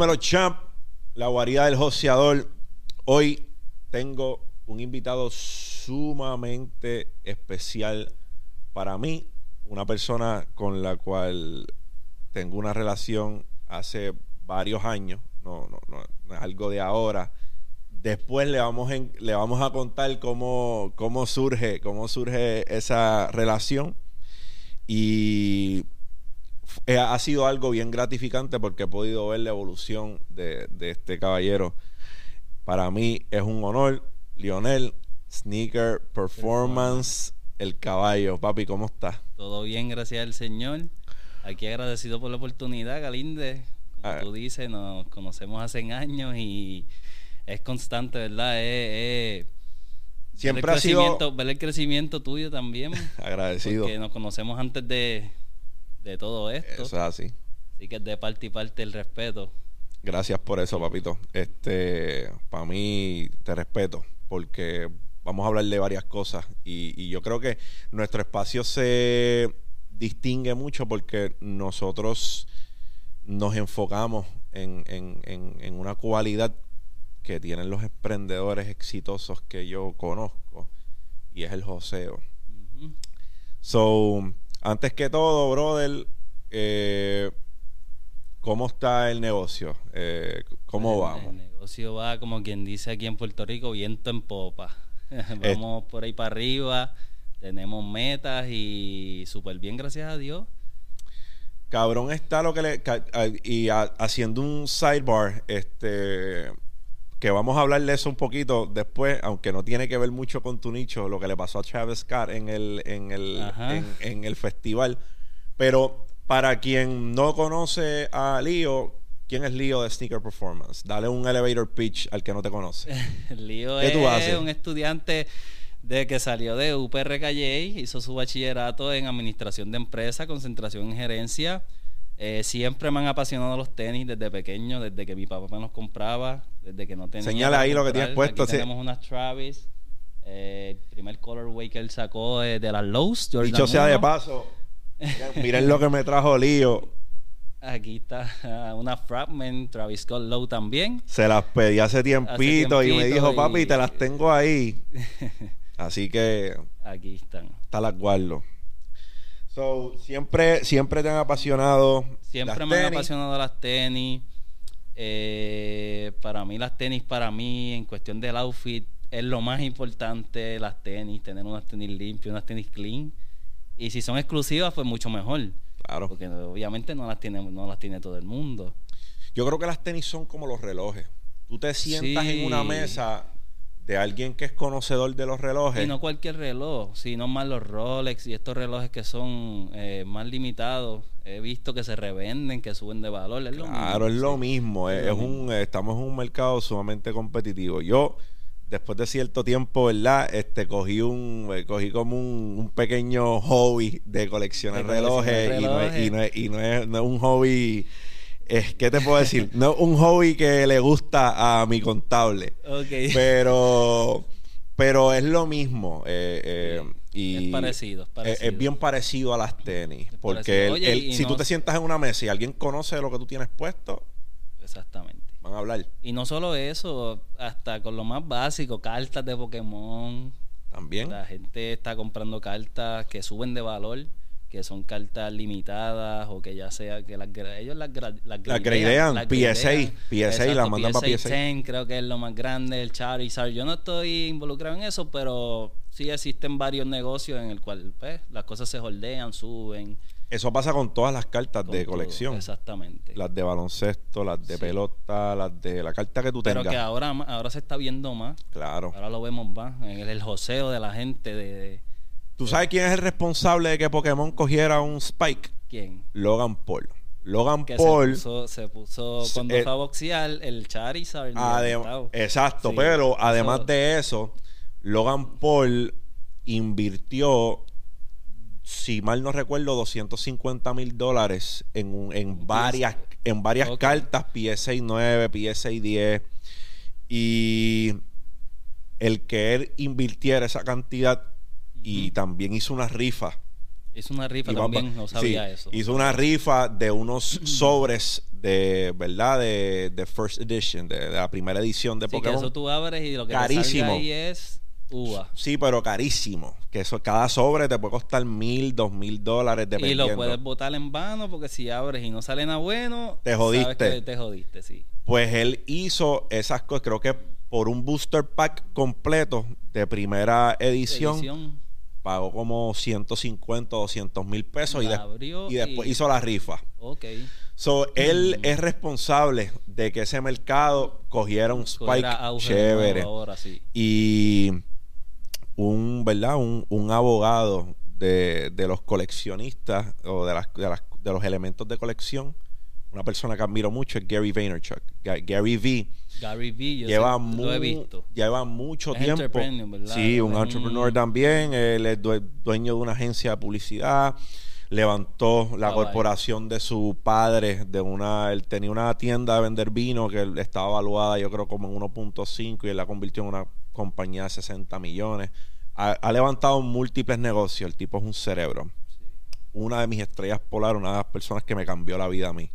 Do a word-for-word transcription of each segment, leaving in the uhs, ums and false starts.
Dímelo, champ, la guarida del joseador. Hoy tengo un invitado sumamente especial para mí, una persona con la cual tengo una relación hace varios años, no, no, no, no es algo de ahora. Después le vamos, en, le vamos a contar cómo, cómo, surge, cómo surge esa relación, y ha sido algo bien gratificante porque he podido ver la evolución de, de este caballero. Para mí es un honor. Lionel Sneaker Performance, el caballo. Papi, ¿cómo estás? Todo bien, gracias al Señor. Aquí agradecido por la oportunidad, Galinde. Como ah, tú dices, nos conocemos hace años y es constante, ¿verdad? Es... es Siempre ha sido... Ver el crecimiento tuyo también. Agradecido. Porque nos conocemos antes de... de todo esto. Eso es así. Así que de parte y parte el respeto. Gracias por eso, papito. Este, para mí te respeto porque vamos a hablar de varias cosas y, y yo creo que nuestro espacio se distingue mucho porque nosotros nos enfocamos en, en, en, en una cualidad que tienen los emprendedores exitosos que yo conozco, y es el joseo. Uh-huh. So... Antes que todo, brother, eh, ¿cómo está el negocio? Eh, ¿Cómo bueno, vamos? El negocio va, como quien dice aquí en Puerto Rico, viento en popa. Vamos por ahí para arriba, tenemos metas y súper bien, gracias a Dios. Cabrón está lo que le... Y a, haciendo un sidebar, este... que vamos a hablar de eso un poquito después, aunque no tiene que ver mucho con tu nicho, lo que le pasó a Travis Scott en el, en el, en, en el festival. Pero para quien no conoce a Leo, ¿quién es Leo de Sneaker Performance? Dale un elevator pitch al que no te conoce. Leo es haces? un estudiante de que salió de U P R Cayey, hizo su bachillerato en administración de empresa, concentración en gerencia. Eh, siempre me han apasionado los tenis desde pequeño, desde que mi papá me los compraba, desde que no tenía. Señala ahí lo que tienes puesto. Aquí sí. Tenemos unas Travis, eh, el primer colorway que él sacó de, de las Lowe's. Dicho sea de paso, miren lo que me trajo Lío. Aquí está una Fragment, Travis Scott Low también. Se las pedí hace tiempito, hace tiempito y me dijo, y... papi, te las tengo ahí. Así que... Aquí están. Está las guardo. So, siempre, siempre te han apasionado Siempre las me tenis. han apasionado las tenis. Eh, para mí las tenis, para mí, en cuestión del outfit, es lo más importante, las tenis, tener unas tenis limpias, unas tenis clean. Y si son exclusivas, pues mucho mejor. Claro. Porque obviamente no las tiene, no las tiene todo el mundo. Yo creo que las tenis son como los relojes. Tú te sientas sí. en una mesa... de alguien que es conocedor de los relojes. Y no cualquier reloj, sino más los Rolex y estos relojes que son eh, más limitados. He visto que se revenden, que suben de valor. Es claro, lo mismo, es, sí. lo mismo. Es, es lo un, mismo. Estamos en un mercado sumamente competitivo. Yo, después de cierto tiempo, ¿verdad? Este, cogí un cogí como un, un pequeño hobby de coleccionar relojes, relojes. Y, no es, y, no es, y no es no es un hobby... Es, ¿qué te puedo decir? No, un hobby que le gusta a mi contable. Okay. Pero, pero es lo mismo. Eh, eh, y es parecido. Es, parecido. Es, es bien parecido a las tenis. Es porque el, Oye, el, si no... tú te sientas en una mesa y alguien conoce lo que tú tienes puesto... Exactamente. Van a hablar. Y no solo eso, hasta con lo más básico, cartas de Pokémon. También. La gente está comprando cartas que suben de valor, que son cartas limitadas o que ya sea que las, ellos las las gradean, las P S A, P S A las mandan para P S A. diez creo que es lo más grande, el Charizard. Yo no estoy involucrado en eso, pero sí existen varios negocios en el cual pues, las cosas se holdean, suben. Eso pasa con todas las cartas con de colección. Todo, exactamente. Las de baloncesto, las de sí. pelota, las de la carta que tú pero tengas. Pero que ahora, ahora se está viendo más. Claro. Ahora lo vemos más en el, el joseo de la gente de... de ¿Tú sabes quién es el responsable de que Pokémon cogiera un Spike? ¿Quién? Logan Paul. Logan que Paul... Se puso, se puso cuando el, fue a boxear el Charizard. Adem, exacto, sí, pero además eso, de eso, Logan Paul invirtió, si mal no recuerdo, doscientos cincuenta mil dólares en, un, en varias, en varias okay. cartas, P S A nueve, P S A diez, y el que él invirtiera esa cantidad... Y uh-huh. también hizo una rifa. Hizo una rifa y también, papá, no sabía sí, eso. Hizo una rifa de unos sobres de, ¿verdad? De, de first edition, de, de la primera edición de sí, Pokémon. Que eso tú abres y lo que carísimo. Te salga ahí es uva. Sí, pero carísimo. Que eso, cada sobre te puede costar mil, dos mil dólares dependiendo. Y lo puedes botar en vano porque si abres y no sale nada bueno, te jodiste. Sabes que te jodiste, sí. Pues él hizo esas cosas, creo que por un booster pack completo de primera edición. edición. Pagó como ciento cincuenta, doscientos mil pesos y, de, y después y... hizo la rifa. Ok. So, él mm. es responsable de que ese mercado cogiera un spike chévere. Ahora, sí. Y un, ¿verdad? Un, un abogado de, de los coleccionistas o de, las, de, las, de los elementos de colección, una persona que admiro mucho es Gary Vaynerchuk. Gary V. Gary V, yo lleva sé, muy, lo he visto. Lleva mucho es tiempo. ¿Verdad? Sí, un mm. entrepreneur también. Él es dueño de una agencia de publicidad. Levantó la ah, corporación vaya. de su padre. de una Él tenía una tienda de vender vino que estaba evaluada yo creo como en uno punto cinco y él la convirtió en una compañía de sesenta millones. Ha, ha levantado múltiples negocios. El tipo es un cerebro. Sí. Una de mis estrellas polar, una de las personas que me cambió la vida a mí.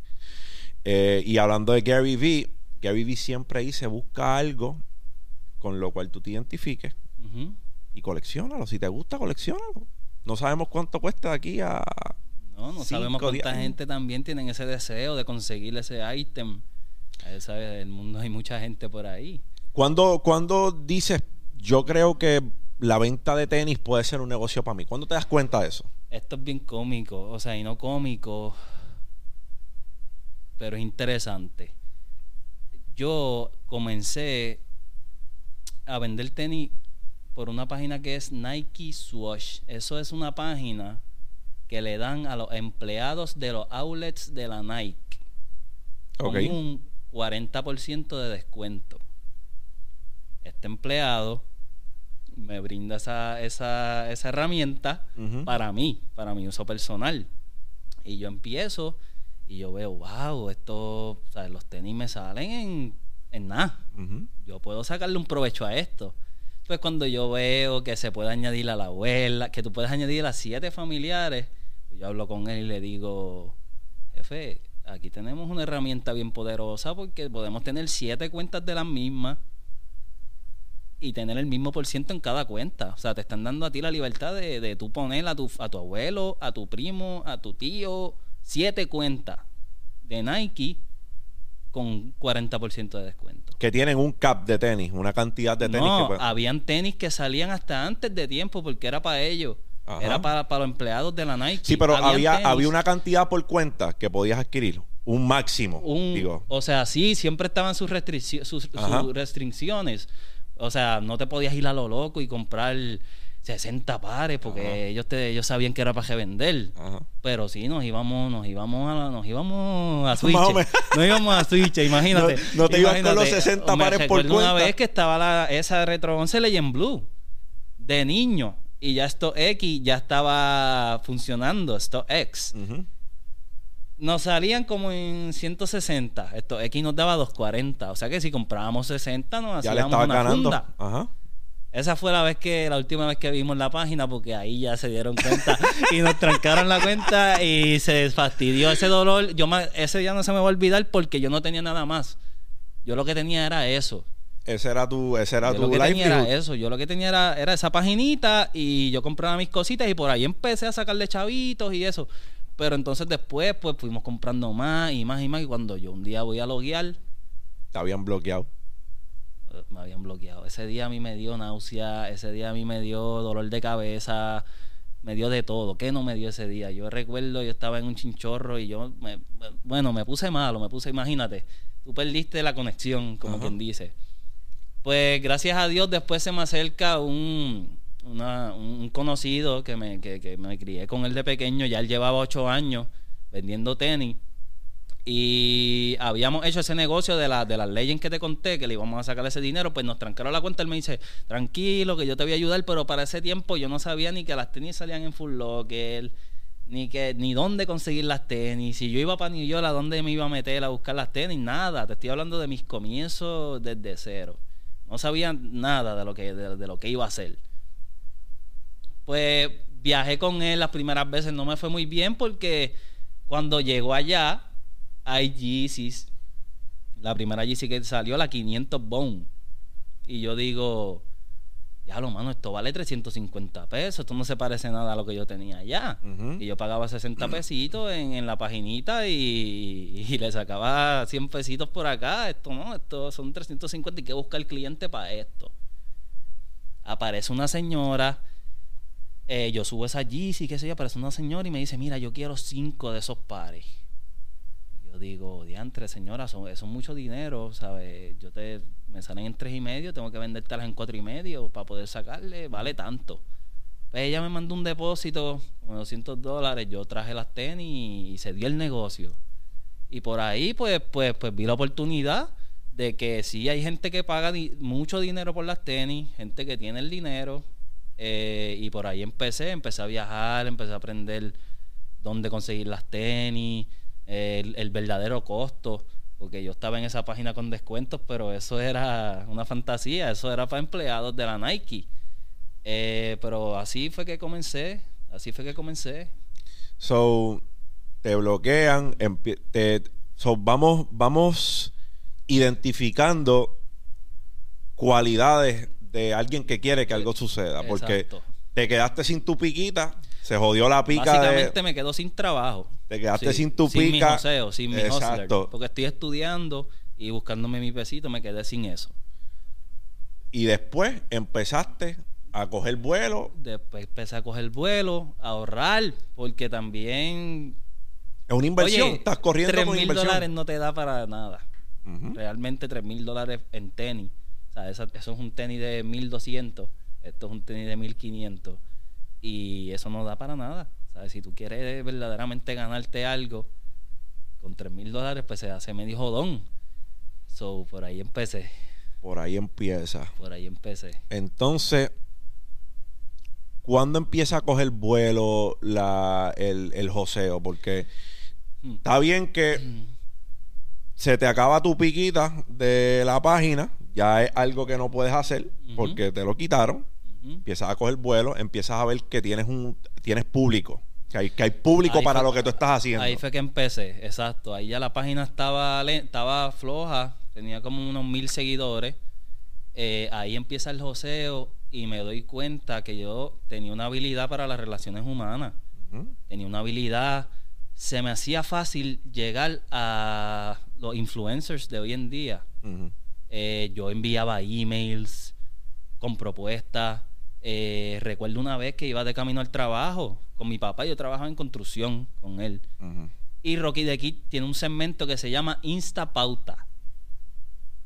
Eh, y hablando de Gary V, Gary V siempre dice, busca algo con lo cual tú te identifiques uh-huh. y colecciónalo. Si te gusta, colecciónalo. No sabemos cuánto cuesta de aquí a... No, no sabemos cuánta días. gente también tiene ese deseo de conseguir ese ítem. ¿Sabes? En el mundo hay mucha gente por ahí. Cuando, cuando dices, yo creo que la venta de tenis puede ser un negocio para mí. ¿Cuándo te das cuenta de eso? Esto es bien cómico. O sea, y no cómico... pero es interesante. Yo comencé a vender tenis por una página que es Nike Swatch. Eso es una página que le dan a los empleados de los outlets de la Nike con okay. un cuarenta por ciento de descuento. Este empleado me brinda esa, esa, esa herramienta uh-huh. para mí, para mi uso personal. Y yo empiezo... y yo veo, wow, esto, o sea, los tenis me salen en, en nada. Uh-huh. Yo puedo sacarle un provecho a esto. Pues cuando yo veo que se puede añadir a la abuela, que tú puedes añadir a las siete familiares, yo hablo con él y le digo, jefe, aquí tenemos una herramienta bien poderosa porque podemos tener siete cuentas de las mismas y tener el mismo por ciento en cada cuenta. O sea, te están dando a ti la libertad de, de tú poner a tu, a tu abuelo, a tu primo, a tu tío... siete cuentas de Nike con cuarenta por ciento de descuento. Que tienen un cap de tenis, una cantidad de tenis. No, que puede... habían tenis que salían hasta antes de tiempo porque era para ellos. Ajá. Era para, para los empleados de la Nike. Sí, pero había, había una cantidad por cuenta que podías adquirir. Un máximo, un, digo. O sea, sí, siempre estaban sus, restric- sus, sus restricciones. O sea, no te podías ir a lo loco y comprar... sesenta pares porque Ajá. ellos te ellos sabían que era para que vender. Ajá. Pero sí nos íbamos nos íbamos a nos íbamos a Switch. Nos íbamos a Switch, imagínate. No, no te ibas con los sesenta pares por cuenta. Una vez que estaba la, esa Retro once Legend Blue de niño y ya esto X ya estaba funcionando, esto X. Uh-huh. Nos salían como en ciento sesenta, esto X nos daba doscientos cuarenta, o sea que si comprábamos sesenta nos ya hacíamos una ganando. Funda. Ajá. Esa fue la vez que la última vez que vimos la página porque ahí ya se dieron cuenta y nos trancaron la cuenta y se fastidió ese dolor. Yo me, ese día no se me va a olvidar porque yo no tenía nada más. Yo lo que tenía era eso. Ese era tu ese era yo tu lo que tenía era eso. Yo lo que tenía era, era esa paginita y yo compraba mis cositas y por ahí empecé a sacarle chavitos y eso. Pero entonces después pues fuimos comprando más y más y más y cuando yo un día voy a loguear te habían bloqueado. Me habían bloqueado. Ese día a mí me dio náusea, ese día a mí me dio dolor de cabeza, me dio de todo. ¿Qué no me dio ese día? Yo recuerdo, yo estaba en un chinchorro y yo, me, bueno, me puse malo, me puse, imagínate, tú perdiste la conexión, como Ajá. quien dice. Pues gracias a Dios después se me acerca un, una, un conocido que me, que, que me crié con él de pequeño, ya él llevaba ocho años vendiendo tenis. Y habíamos hecho ese negocio de, la, de las leyes que te conté, que le íbamos a sacar ese dinero, pues nos trancaron la cuenta. Él me dice, tranquilo, que yo te voy a ayudar, pero para ese tiempo yo no sabía ni que las tenis salían en Full Locker, ni, que, ni dónde conseguir las tenis. Si yo iba para New York, ¿a dónde me iba a meter a buscar las tenis? Nada, te estoy hablando de mis comienzos desde cero. No sabía nada de lo que, de, de lo que iba a hacer. Pues viajé con él las primeras veces, no me fue muy bien porque cuando llegó allá... hay Yeezys. La primera Yeezy que salió, la quinientos Bone. Y yo digo, ya lo mano, esto vale trescientos cincuenta pesos. Esto no se parece nada a lo que yo tenía allá. Uh-huh. Y yo pagaba sesenta pesitos en, en la paginita y, y le sacaba cien pesitos por acá. Esto no, esto son trescientos cincuenta. Hay que buscar el cliente para esto. Aparece una señora. Eh, yo subo esa Yeezy, qué sé yo. Aparece una señora y me dice, mira, yo quiero cinco de esos pares. Yo digo, diantre, señora, eso es mucho dinero, ¿sabes? Yo te, me salen en tres y medio, tengo que vendértelas en cuatro y medio para poder sacarle, vale tanto. Pues ella me mandó un depósito con doscientos dólares, yo traje las tenis y se dio el negocio. Y por ahí, pues, pues, pues vi la oportunidad de que sí hay gente que paga di- mucho dinero por las tenis, gente que tiene el dinero, eh, y por ahí empecé, empecé a viajar, empecé a aprender dónde conseguir las tenis, El, el verdadero costo, porque yo estaba en esa página con descuentos, pero eso era una fantasía, eso era para empleados de la Nike. Eh, pero así fue que comencé, así fue que comencé. So, te bloquean, empe- te, so, vamos, vamos identificando cualidades de alguien que quiere que algo suceda, porque exacto, te quedaste sin tu piquita. Se jodió la pica. Básicamente de, me quedo sin trabajo. Te quedaste sí, sin tu sin pica. Sin mi joseo, sin mi hustler. Porque estoy estudiando y buscándome mi pesito, me quedé sin eso. Y después empezaste a coger vuelo. Después empecé a coger vuelo, a ahorrar, porque también... Es una inversión, oye, estás corriendo con inversión. tres mil dólares no te da para nada. Uh-huh. Realmente tres mil dólares en tenis. O sea, eso, eso es un tenis de mil doscientos, esto es un tenis de mil quinientos. Y eso no da para nada, ¿sabes? Si tú quieres verdaderamente ganarte algo con tres mil dólares, pues se hace medio jodón. So, por ahí empecé. Por ahí empieza. Por ahí empecé. Entonces, ¿cuándo empieza a coger vuelo la, el, el joseo? Porque mm. está bien que mm. se te acaba tu piquita de la página, ya es algo que no puedes hacer mm-hmm. porque te lo quitaron. Empiezas a coger vuelo, empiezas a ver que tienes un tienes público, que hay, que hay público ahí para fue, lo que tú estás haciendo. Ahí fue que empecé, exacto. Ahí ya la página estaba, estaba floja, tenía como unos mil seguidores. Eh, ahí empieza el joseo y me doy cuenta que yo tenía una habilidad para las relaciones humanas. Uh-huh. Tenía una habilidad, se me hacía fácil llegar a los influencers de hoy en día. Uh-huh. Eh, yo enviaba emails con propuestas. Eh, recuerdo una vez que iba de camino al trabajo con mi papá, yo trabajaba en construcción con él. Uh-huh. Y Rocky The Kid tiene un segmento que se llama Instapauta.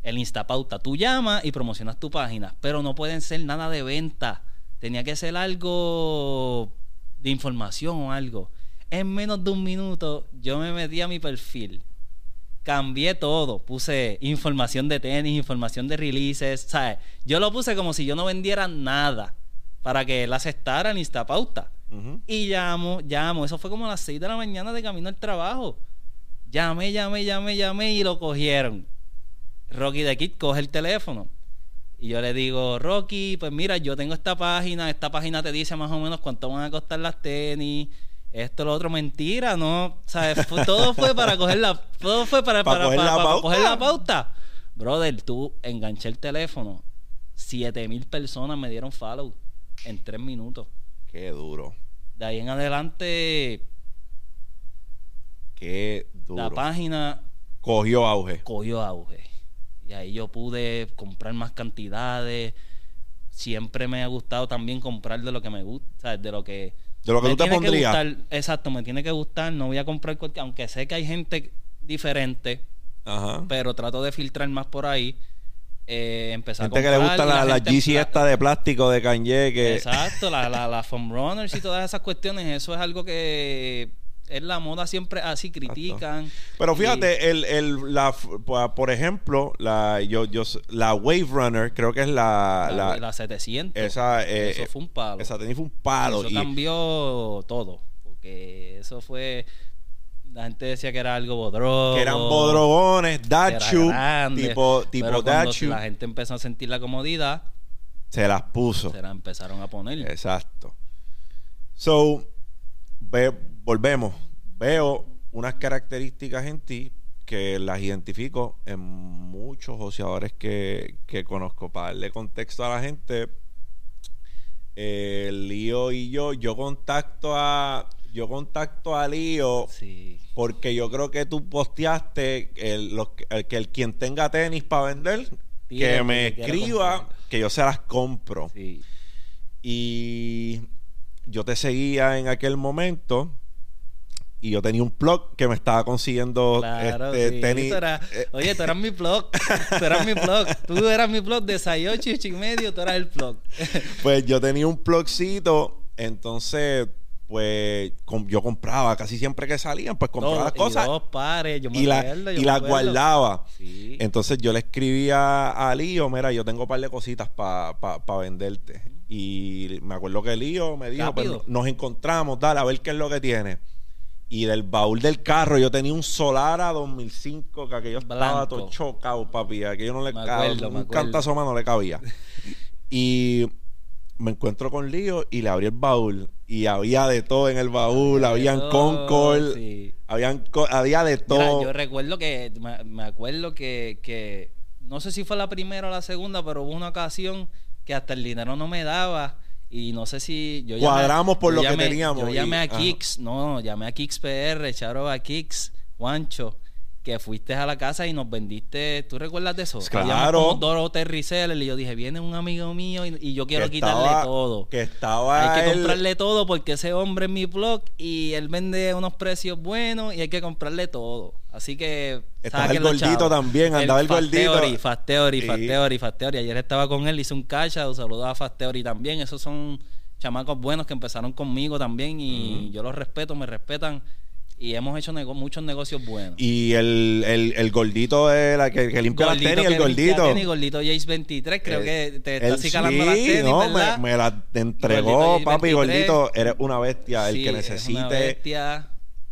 El Instapauta, tú llamas y promocionas tu página, pero no pueden ser nada de venta. Tenía que ser algo de información o algo. En menos de un minuto yo me metí a mi perfil. Cambié todo, puse información de tenis, información de releases, ¿sabes? Yo lo puse como si yo no vendiera nada para que él aceptara en Instapauta. Uh-huh. Y llamo, llamo, eso fue como a las seis de la mañana de camino al trabajo. Llamé, llamé, llamé, llamé y lo cogieron. Rocky The Kid coge el teléfono y yo le digo, Rocky, pues mira, yo tengo esta página, esta página te dice más o menos cuánto van a costar las tenis. Esto, lo otro, mentira, ¿no? ¿Sabes? Todo fue para coger la... Todo fue para, para, para, coger, para, la para, para coger la pauta. Brother, tú enganché el teléfono. Siete mil personas me dieron follow en tres minutos. Qué duro. De ahí en adelante... Qué duro. La página... Cogió auge. Cogió auge. Y ahí yo pude comprar más cantidades. Siempre me ha gustado también comprar de lo que me gusta, ¿sabes? De lo que... De lo que me tú te pondrías. Gustar, exacto, me tiene que gustar. No voy a comprar cualquier... Aunque sé que hay gente diferente. Ajá. Pero trato de filtrar más por ahí. Eh, empezar gente a comprar, que le gusta la, la, la Yeezy esta de plástico de Kanye. Que... Exacto, la, la, la Foam Runners y todas esas cuestiones. Eso es algo que... Es la moda siempre así, critican. Exacto. Pero fíjate, y... el, el, la, por ejemplo, la, yo, yo, la Wave Runner, creo que es la... La, la, la setecientos. Esa, eh, eso fue un palo. Esa tenis fue un palo. Eso y... cambió todo. Porque eso fue... La gente decía que era algo bodrogo. Que eran bodrogones, dachu, tipo, tipo dachu. La gente empezó a sentir la comodidad. Se las puso. Se las empezaron a poner. Exacto. So, ve... Volvemos. Veo unas características en ti que las identifico en muchos joseadores que, que conozco. Para darle contexto a la gente, eh, Lío y yo, yo contacto a yo contacto a Lío, sí, porque yo creo que tú posteaste el, los, el, que el quien tenga tenis para vender, Tío, que me que escriba, que yo se las compro. Sí. Y yo te seguía en aquel momento y yo tenía un blog que me estaba consiguiendo, claro, este, sí, tenis. Eso era, oye, tú eras mi blog. Tú eras mi blog. Tú eras mi blog de Sayochi, Chimedio, tú eras el blog. Pues yo tenía un blogcito, entonces pues com yo compraba casi siempre que salían, pues compraba no, las cosas. Y, dos pares, yo me y, acuerdo, la, yo y me las guardaba. Sí. Entonces yo le escribía a Lío, mira, yo tengo un par de cositas para pa, pa venderte. Uh-huh. Y me acuerdo que Lío me dijo, pues, nos encontramos, dale, a ver qué es lo que tiene. Y del baúl del carro yo tenía un Solara dos mil cinco, que aquello Blanco. Estaba todo chocado, papi. Aquello no le cabía, un cantazo más no le cabía. Y me encuentro con Lío y le abrí el baúl. Y había de todo en el baúl. Había habían todo, Concord. Sí. Habían, había de todo. Mira, yo recuerdo que, me, me acuerdo que, que, no sé si fue la primera o la segunda, pero hubo una ocasión que hasta el dinero no me daba. Y no sé si... Yo Cuadramos llamé, por lo yo llamé, que teníamos. Yo llamé y, a Kicks. Ajá. No, llamé a Kicks P R, Charo a Kicks, Juancho, que fuiste a la casa y nos vendiste... ¿Tú recuerdas de eso? Claro. Dos o tres resellers y yo dije, viene un amigo mío y, y yo quiero que quitarle estaba, todo. Que estaba Hay que él... comprarle todo porque ese hombre es mi blog y él vende unos precios buenos y hay que comprarle todo. Así que... Estaba el gordito también, andaba el, el gordito. Fast Theory, Fast Theory, sí. Fast Theory, Fast Theory. Ayer estaba con él, hice un cash out, saludaba a Fast Theory también. Esos son chamacos buenos que empezaron conmigo también y uh-huh. yo los respeto, me respetan. Y hemos hecho nego muchos negocios buenos. Y el, el, el gordito de la que, que limpia gordito las tenis, que el gordito. Tenis, gordito Jace veintitrés, creo el, que te está así calando sí, las tenis, no, ¿verdad? Me, me las entregó, papi, gordito. Eres una bestia. Sí, el que necesite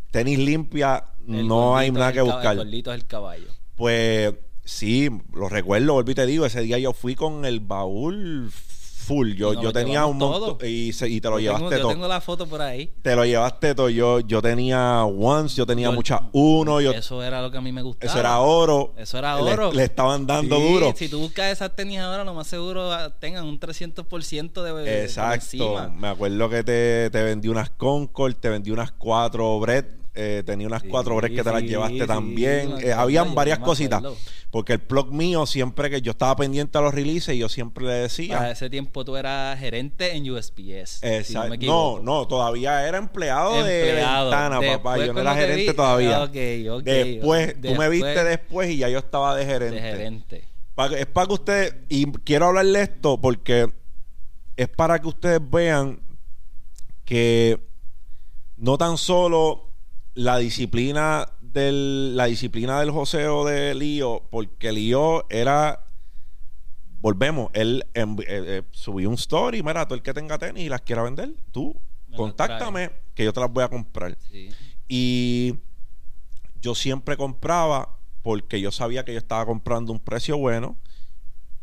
tenis limpia, el no hay nada que buscar. El gordito es el caballo. Pues sí, lo recuerdo, volví te digo, ese día yo fui con el baúl full. Yo, no, yo tenía un montón y, se, y te lo yo llevaste tengo, todo. Yo tengo la foto por ahí. Te lo llevaste todo. Yo, yo tenía ones, yo tenía yo, muchas uno. Yo, eso era lo que a mí me gustaba. Eso era oro. Eso era oro. Le, le estaban dando sí, duro. Si tú buscas esas tenis ahora, lo más seguro tengan un trescientos por ciento de bebé. Exacto. De me acuerdo que te, te vendí unas Concord, te vendí unas cuatro Bred. Eh, tenía unas sí, cuatro horas que te las sí, llevaste sí, también. Sí, eh, habían varias cositas. Acuerdo. Porque el blog mío, siempre que yo estaba pendiente a los releases, y yo siempre le decía... A ese tiempo tú eras gerente en U S P S. Exacto. Si no, no, no, todavía era empleado, empleado. de Ventana, después, papá. Yo no era gerente vi, todavía. Okay, okay, después, okay. Tú después, me viste después y ya yo estaba de gerente. De gerente. Pa, es para que ustedes... Y quiero hablarle esto porque es para que ustedes vean que no tan solo... La disciplina del la disciplina del joseo de Lío, porque Lío era, volvemos, él en, eh, eh, subió un story, mira, todo el que tenga tenis y las quiera vender, tú me contáctame que yo te las voy a comprar. Sí. Y yo siempre compraba porque yo sabía que yo estaba comprando un precio bueno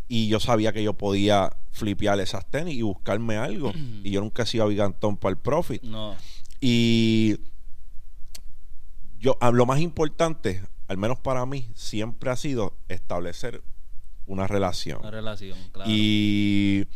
y yo sabía que yo podía flipear esas tenis y buscarme algo. Mm-hmm. Y yo nunca he sido gigantón para el profit. No. Y... Yo, lo más importante, al menos para mí, siempre ha sido establecer una relación. Una relación, claro. Y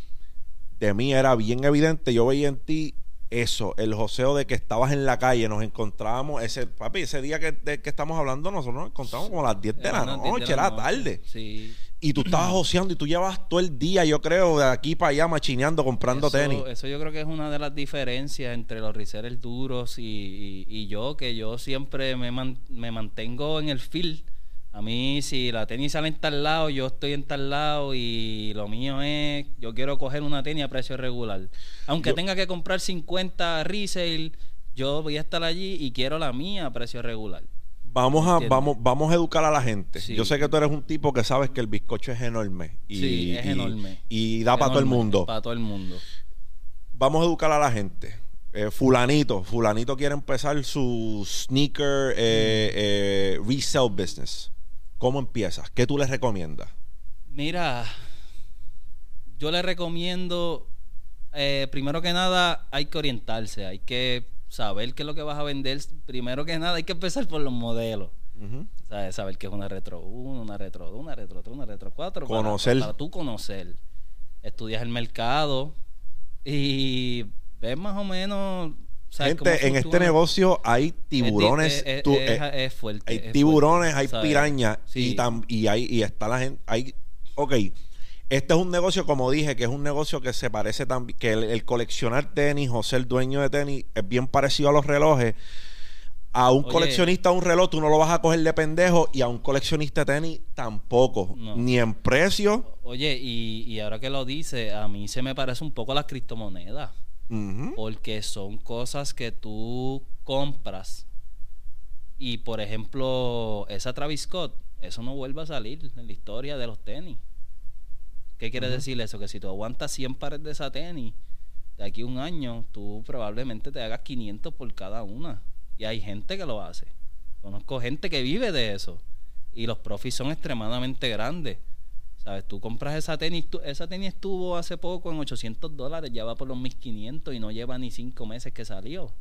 de mí era bien evidente, yo veía en ti eso, el joseo de que estabas en la calle, nos encontrábamos, ese papi, ese día que, de, que estamos hablando, nosotros nos encontramos como a las diez de la noche, era tarde. Sí. Y tú estabas joseando y tú llevas todo el día, yo creo, de aquí para allá machineando, comprando eso, tenis. Eso yo creo que es una de las diferencias entre los resellers duros y, y, y yo, que yo siempre me, man, me mantengo en el field. A mí, si la tenis sale en tal lado, yo estoy en tal lado y lo mío es, yo quiero coger una tenis a precio regular. Aunque yo, tenga que comprar cincuenta resale, yo voy a estar allí y quiero la mía a precio regular. Vamos a, vamos, vamos a educar a la gente. Sí. Yo sé que tú eres un tipo que sabes que el bizcocho es enorme. Y, sí, es y, enorme. Y da para todo el mundo. Para todo el mundo. Vamos a educar a la gente. Eh, fulanito. Fulanito quiere empezar su sneaker eh, eh, resale business. ¿Cómo empiezas? ¿Qué tú les recomiendas? Mira, yo les recomiendo, eh, primero que nada, hay que orientarse. Hay que... saber qué es lo que vas a vender. Primero que nada hay que empezar por los modelos. Uh-huh. ¿Sabes? Saber que es una Retro uno, una Retro dos, una Retro tres, una Retro cuatro. Conocer. Para, para tú conocer. Estudias el mercado y ves más o menos... ¿Sabes? Gente, en este negocio hay tiburones. Es, es, es, es fuerte. Hay tiburones, fuerte, hay piranhas. Sí. Y, tam, y, hay, y está la gente... Hay, ok. Este es un negocio, como dije, que es un negocio que se parece también... Que el, el coleccionar tenis o ser dueño de tenis es bien parecido a los relojes. A un Oye, coleccionista un reloj tú no lo vas a coger de pendejo, y a un coleccionista de tenis tampoco, no. Ni en precio. Oye, y, y ahora que lo dice, a mí se me parece un poco a las criptomonedas. Uh-huh. Porque son cosas que tú compras y, por ejemplo, esa Travis Scott, eso no vuelve a salir en la historia de los tenis. ¿Qué quiere uh-huh. decir eso? Que si tú aguantas cien pares de esa tenis, de aquí a un año tú probablemente te hagas quinientos por cada una, y hay gente que lo hace. Conozco gente que vive de eso y los profits son extremadamente grandes. ¿Sabes? Tú compras esa tenis, tú, esa tenis estuvo hace poco en ochocientos dólares, ya va por los mil quinientos y no lleva ni cinco meses que salió.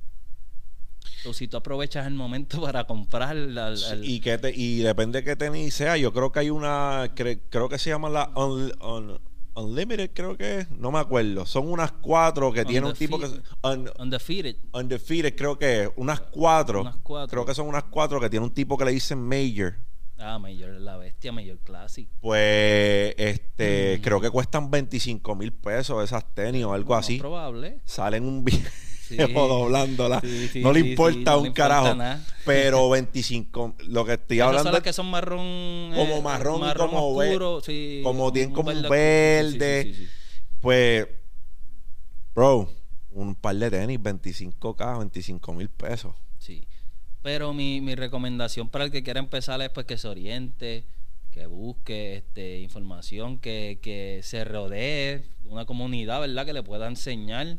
Entonces, si tú aprovechas el momento para comprar... La, la, el... y, que te, y depende de qué tenis sea. Yo creo que hay una... Cre, creo que se llama la un, un, Unlimited, creo que es. No me acuerdo. Son unas cuatro que Undefe- tiene un tipo que... Un, Undefeated. Undefeated, creo que es. Unas cuatro. Unas cuatro. Creo que son unas cuatro que tiene un tipo que le dicen Major. Ah, Major la bestia, Major Classic. Pues, este, mm. creo que cuestan veinticinco mil pesos esas tenis o algo no, así. No probable. Salen un video sí. doblándola. Sí, sí, no le importa sí, sí, un no carajo. Importa pero veinticinco, lo que estoy hablando. Son las que son marrón. Como marrón, marrón como oscuro, verde. Sí, como tienen como un verde. Sí, sí, sí, sí. Pues, bro, un par de tenis, veinticinco mil, veinticinco mil pesos. Sí. Pero mi, mi recomendación para el que quiera empezar es pues que se oriente, que busque este, información, que, que se rodee de una comunidad, ¿verdad? Que le pueda enseñar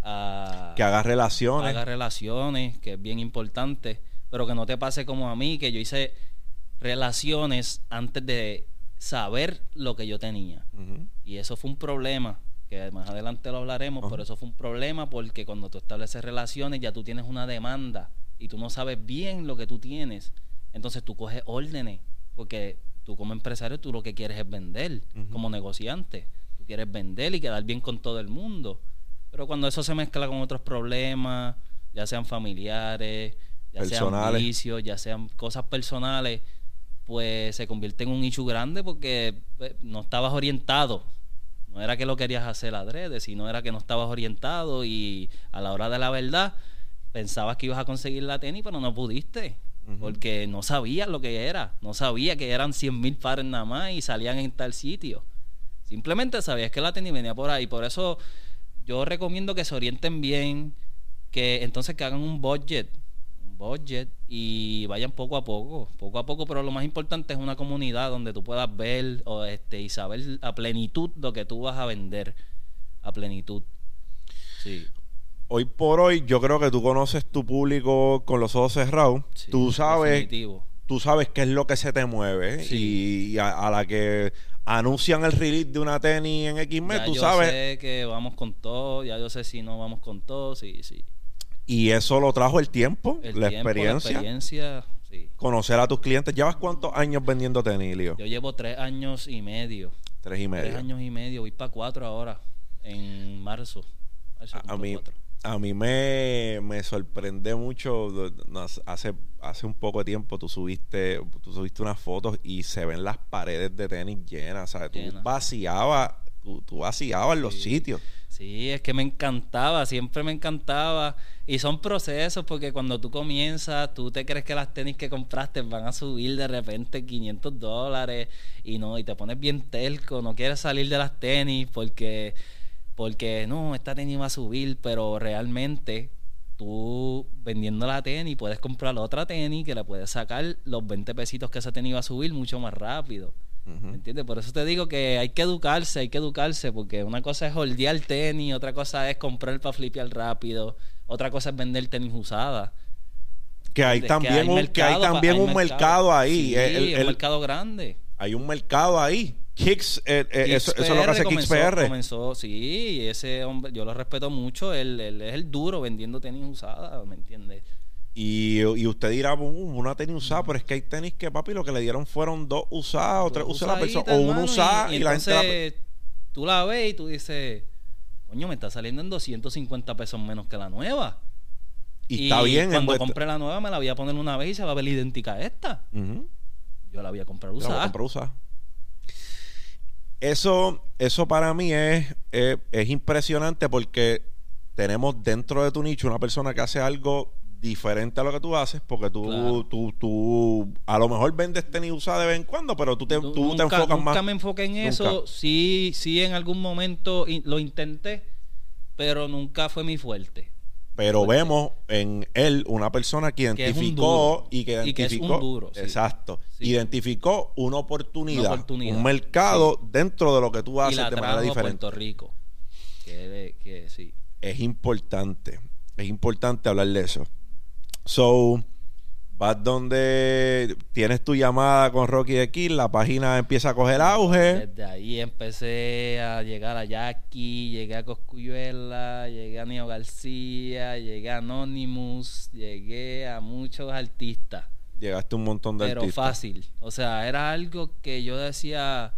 a... Que haga relaciones. Haga relaciones, que es bien importante. Pero que no te pase como a mí, que yo hice relaciones antes de saber lo que yo tenía. Uh-huh. Y eso fue un problema, que más adelante lo hablaremos, uh-huh. pero eso fue un problema porque cuando tú estableces relaciones ya tú tienes una demanda y tú no sabes bien lo que tú tienes, entonces tú coges órdenes, porque tú como empresario tú lo que quieres es vender, uh-huh. como negociante, tú quieres vender y quedar bien con todo el mundo, pero cuando eso se mezcla con otros problemas, ya sean familiares, ya personales. Sean vicios, ya sean cosas personales, pues se convierte en un issue grande porque no estabas orientado. No era que lo querías hacer adrede, sino era que no estabas orientado y a la hora de la verdad pensabas que ibas a conseguir la tenis, pero no pudiste. Uh-huh. Porque no sabías lo que era. No sabías que eran cien mil pares nada más y salían en tal sitio. Simplemente sabías que la tenis venía por ahí. Por eso yo recomiendo que se orienten bien, que entonces que hagan un budget. Un budget y vayan poco a poco. Poco a poco, pero lo más importante es una comunidad donde tú puedas ver o este, y saber a plenitud lo que tú vas a vender. A plenitud. Sí. Hoy por hoy, yo creo que tú conoces tu público con los ojos cerrados. Sí, tú sabes, definitivo. Tú sabes qué es lo que se te mueve. Sí. Y a, a la que anuncian el release de una tenis en X mes, tú yo sabes. Sé que vamos con todo, ya yo sé si no vamos con todo, sí, sí. Y eso lo trajo el tiempo, el la, tiempo experiencia. la experiencia. Sí. Conocer a tus clientes. ¿Llevas cuántos años vendiendo tenis, Leo? Yo llevo tres años y medio. Tres y medio. Tres años y medio, voy para cuatro ahora, en marzo. marzo a mí. Cuatro. A mí me, me sorprende mucho. Hace, hace un poco de tiempo tú subiste, tú subiste unas fotos y se ven las paredes de tenis llenas. O sea, tú vaciabas, tú, tú vaciabas sí. los sitios. Sí, es que me encantaba, siempre me encantaba. Y son procesos porque cuando tú comienzas, tú te crees que las tenis que compraste van a subir de repente quinientos dólares y no, y te pones bien terco, no quieres salir de las tenis porque... Porque no, esta tenis va a subir, pero realmente tú vendiendo la tenis puedes comprar otra tenis que la puedes sacar los veinte pesitos que esa tenis va a subir mucho más rápido. Uh-huh. ¿Entiendes? Por eso te digo que hay que educarse, hay que educarse, porque una cosa es holdear tenis, otra cosa es comprar para flipear rápido, otra cosa es vender tenis usada. Que hay Entonces, también que hay un mercado, que hay también hay un mercado, mercado ahí. Sí, el, el, el, un mercado grande. Hay un mercado ahí. Kicks, eh, eh, Kicks eso, P R, eso es lo que hace comenzó, Kicks P R. Comenzó, sí, ese hombre, yo lo respeto mucho, él, él es el duro vendiendo tenis usada, ¿me entiendes? Y, y usted dirá, una tenis usada, pero es que hay tenis que, papi, lo que le dieron fueron dos usadas o tres usadas a la persona, o una usada y, y, y entonces, la gente la... tú la ves y tú dices, coño, me está saliendo en doscientos cincuenta pesos menos que la nueva. Y, y está bien. Cuando vuestra... compre la nueva me la voy a poner una vez y se va a ver idéntica a esta. Uh-huh. Yo la voy a comprar usada. La voy a comprar usada. Eso, eso para mí es, es, es impresionante porque tenemos dentro de tu nicho una persona que hace algo diferente a lo que tú haces, porque tú, claro. tú, tú a lo mejor vendes tenis usada de vez en cuando, pero tú te, tú, tú nunca, te enfocas nunca más. Nunca me enfoqué en nunca. eso. Sí, sí, en algún momento lo intenté, pero nunca fue mi fuerte. Pero fuerte. Vemos en él una persona que identificó que y que identificó. Y que es un duro, sí. Exacto. Sí. Identificó una oportunidad, una oportunidad, un mercado sí. dentro de lo que tú haces y la de trajo manera diferente. Puerto Rico. Que, que, sí. Es importante. Es importante hablar de eso. So, vas donde tienes tu llamada con Rocky The Kid, la página empieza a coger auge. Desde ahí empecé a llegar a Jackie, llegué a Coscuyuela, llegué a Neo García, llegué a Anonymous, llegué a muchos artistas. Llegaste a un montón de Pero artistas. Pero fácil. O sea, era algo que yo decía,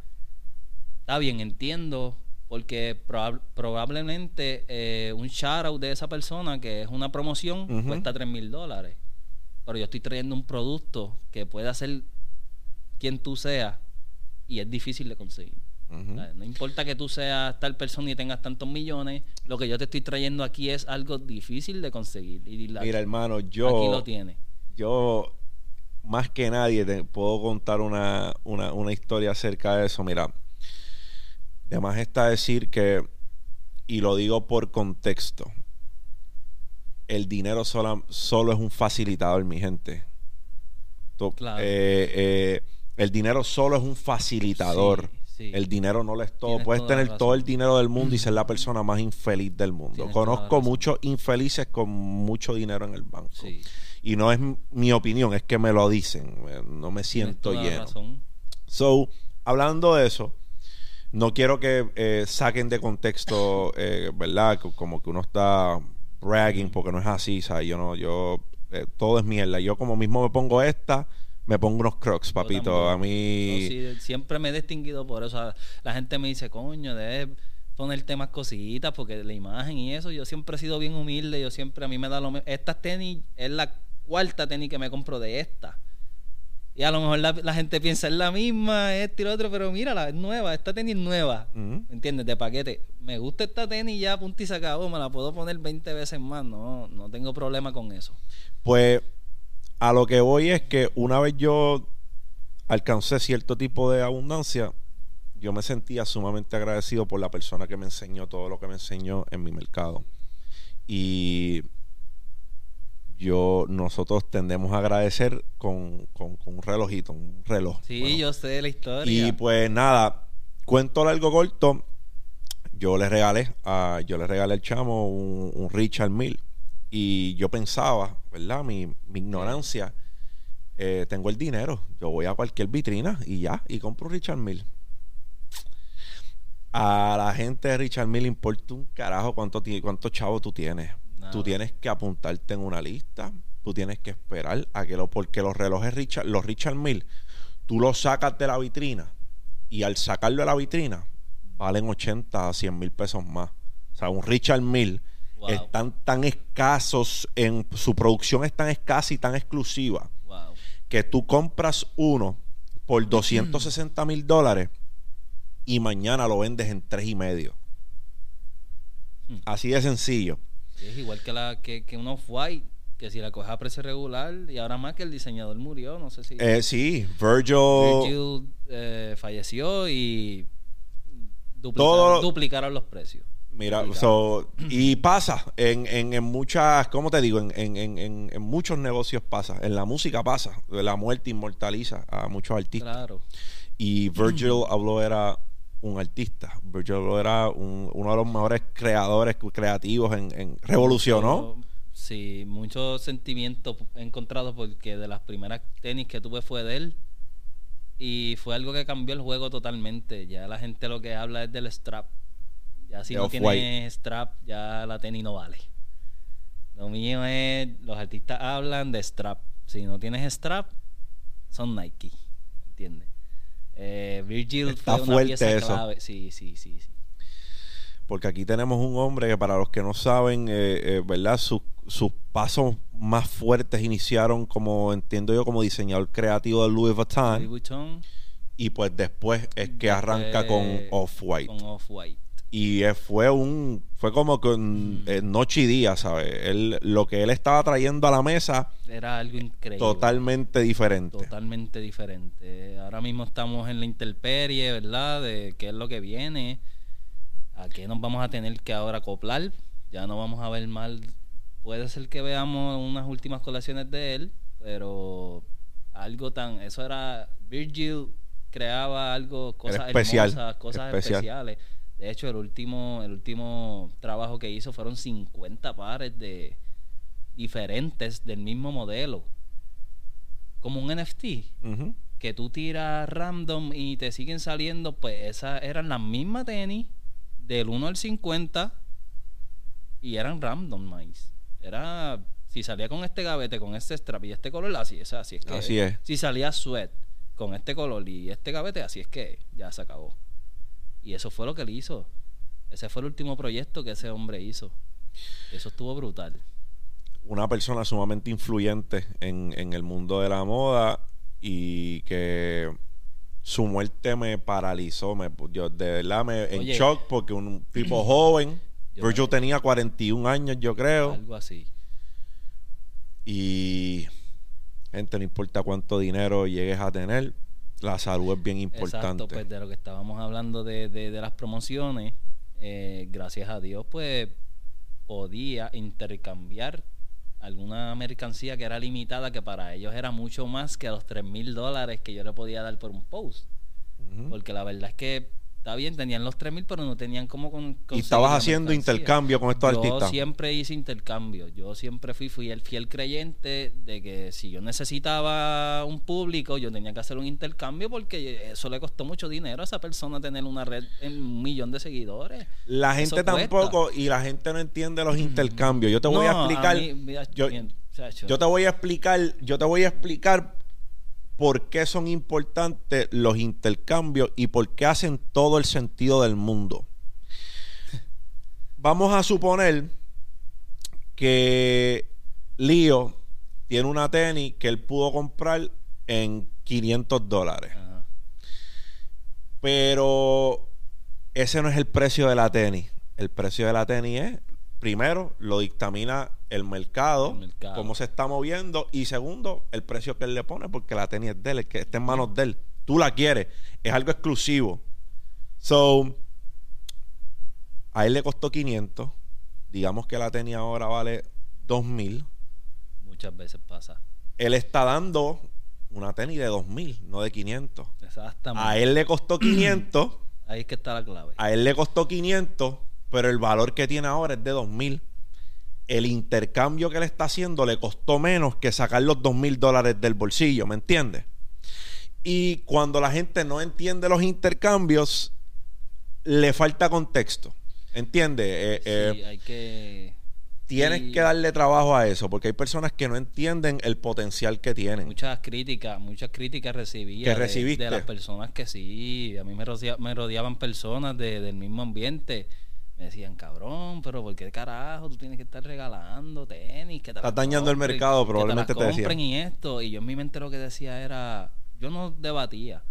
está bien, entiendo, porque proba- probablemente eh, un shout-out de esa persona que es una promoción uh-huh. cuesta tres mil dólares. Pero yo estoy trayendo un producto que puede hacer quien tú seas y es difícil de conseguir. Uh-huh. O sea, no importa que tú seas tal persona y tengas tantos millones, lo que yo te estoy trayendo aquí es algo difícil de conseguir. Y la, Mira, hermano, yo... Aquí lo tienes. Yo, más que nadie, te puedo contar una, una, una historia acerca de eso. Mira... Además está decir que, y lo digo por contexto, el dinero solo, solo es un facilitador, mi gente. Tú, claro. eh, eh, el dinero solo es un facilitador. Sí, sí. El dinero no lo es todo. Tienes Puedes tener todo el dinero del mundo y ser la persona más infeliz del mundo. Tienes Conozco muchos infelices con mucho dinero en el banco. Sí. Y no es mi opinión, es que me lo dicen. No me siento lleno. So, hablando de eso, no quiero que eh, saquen de contexto, eh, ¿verdad? Como que uno está bragging, porque no es así, ¿sabes? Yo no, yo... Eh, todo es mierda. Yo como mismo me pongo esta, me pongo unos Crocs, papito. A mí... No, sí, siempre me he distinguido por eso. O sea, la gente me dice, coño, debes ponerte más cositas, porque la imagen y eso. Yo siempre he sido bien humilde. Yo siempre... A mí me da lo mismo. Estas tenis es la cuarta tenis que me compro de esta. Y a lo mejor la, la gente piensa es la misma, este y lo otro, pero mira, la es nueva, esta tenis nueva, uh-huh. ¿entiendes? De paquete. Me gusta esta tenis ya, punto y se acabó, me la puedo poner veinte veces más, no, no tengo problema con eso. Pues a lo que voy es que una vez yo alcancé cierto tipo de abundancia, yo me sentía sumamente agradecido por la persona que me enseñó todo lo que me enseñó en mi mercado. Y... Yo, nosotros tendemos a agradecer con, con, con un relojito, un reloj. Sí, bueno, yo sé de la historia. Y pues nada, cuento largo corto, yo le regalé, a, yo le regalé al chamo un, un Richard Mille. Y yo pensaba, ¿verdad? Mi, mi ignorancia, eh, tengo el dinero, yo voy a cualquier vitrina y ya, y compro un Richard Mille. A la gente de Richard Mille importa un carajo cuánto, cuánto chavo tú tienes. Nada. Tú tienes que apuntarte en una lista, tú tienes que esperar a que lo, porque los relojes Richard, los Richard Mille, tú los sacas de la vitrina y al sacarlo de la vitrina valen ochenta a cien mil pesos más. O sea, un Richard Mille wow. están tan escasos, en su producción es tan escasa y tan exclusiva wow. que tú compras uno por doscientos sesenta mil dólares y mañana lo vendes en tres y medio. Hmm. Así de sencillo. Es igual que la que, que un Off-White, que si la coges a precio regular, y ahora más que el diseñador murió, no sé si... Eh, sí, Virgil... Virgil eh, falleció y duplicaron, todo... duplicaron los precios. Mira, so, y pasa en, en, en muchas, ¿cómo te digo? En, en, en, en muchos negocios pasa, en la música pasa, la muerte inmortaliza a muchos artistas. Claro. Y Virgil mm. habló era... un artista. Virgil era un, uno de los mejores creadores creativos en, en revolucionó. Sí, muchos sentimientos encontrados porque de las primeras tenis que tuve fue de él y fue algo que cambió el juego totalmente. Ya la gente lo que habla es del strap. Ya si no tienes strap, ya la tenis no vale. Lo mío es, los artistas hablan de strap. Si no tienes strap, son Nike, ¿entiendes? Eh, Virgil está fue fuerte una pieza eso. Clave. Sí, sí, sí, sí. Porque aquí tenemos un hombre que, para los que no saben, eh, eh, ¿verdad? Sus, sus pasos más fuertes iniciaron, como entiendo yo, como diseñador creativo de Louis Vuitton. Louis Vuitton. Y pues después es que arranca eh, con Off-White. Con Off-White. Y fue un fue como con mm. eh, noche y día, ¿sabes? Él, lo que él estaba trayendo a la mesa era algo increíble, totalmente diferente. Totalmente diferente. Ahora mismo estamos en la intemperie, ¿verdad? De qué es lo que viene, a qué nos vamos a tener que ahora acoplar. Ya no vamos a ver mal. Puede ser que veamos unas últimas colecciones de él, pero algo tan... Eso era... Virgil creaba algo, cosas especial, hermosas, cosas especial. especiales. De hecho, el último el último trabajo que hizo fueron cincuenta pares de diferentes del mismo modelo. Como un N F T, uh-huh, que tú tiras random y te siguen saliendo, pues esas eran las mismas tenis del uno al cincuenta y eran randomized. Era, si salía con este gavete, con este strap y este color, así es, así es que así es. Si salía sweat con este color y este gavete, así es que ya se acabó. Y eso fue lo que él hizo. Ese fue el último proyecto que ese hombre hizo. Eso estuvo brutal. Una persona sumamente influyente en, en el mundo de la moda, y que su muerte me paralizó. Me, yo de verdad me Oye, en shock, porque un tipo joven, Virgil yo tenía cuarenta y un años, yo creo. Algo así. Y, gente, no importa cuánto dinero llegues a tener, la salud es bien importante. Exacto, pues de lo que estábamos hablando de, de, de las promociones, eh, gracias a Dios, pues podía intercambiar alguna mercancía que era limitada, que para ellos era mucho más que los tres mil dólares que yo le podía dar por un post. Uh-huh. Porque la verdad es que, está bien, tenían los tres mil, pero no tenían cómo con, conseguir. ¿Y estabas haciendo intercambio con estos yo artistas? Yo siempre hice intercambio. Yo siempre fui, fui el fiel creyente de que si yo necesitaba un público, yo tenía que hacer un intercambio, porque eso le costó mucho dinero a esa persona, tener una red en un millón de seguidores. La gente tampoco, y la gente no entiende los intercambios. Yo te voy no, a explicar. A mí, mira, yo, bien, yo te voy a explicar, yo te voy a explicar por qué son importantes los intercambios y por qué hacen todo el sentido del mundo. Vamos a suponer que Leo tiene una tenis que él pudo comprar en quinientos dólares. Ajá. Pero ese no es el precio de la tenis. El precio de la tenis es, primero, lo dictamina el mercado, el mercado, cómo se está moviendo, y segundo, el precio que él le pone, porque la tenis es de él, es que está en manos de él, tú la quieres, es algo exclusivo. So, a él le costó quinientos, digamos que la tenis ahora vale dos mil. Muchas veces pasa. Él está dando una tenis de dos mil, no de quinientos. Exactamente. A él le costó quinientos. Ahí es que está la clave. A él le costó quinientos, pero el valor que tiene ahora es de dos mil. El intercambio que le está haciendo le costó menos que sacar los dos mil dólares del bolsillo, ¿me entiendes? Y cuando la gente no entiende los intercambios, le falta contexto, ¿entiendes? Eh, eh, sí, hay que... Tienes sí. que darle trabajo a eso, porque hay personas que no entienden el potencial que tienen. Muchas críticas, muchas críticas recibía que de, recibiste. de las personas que sí. A mí me, rodea, me rodeaban personas de, del mismo ambiente. Me decían, cabrón, pero ¿por qué carajo tú tienes que estar regalando tenis? Que te estás dañando el mercado, probablemente te decían. Y esto, y yo en mi mente lo que decía era, yo no debatía,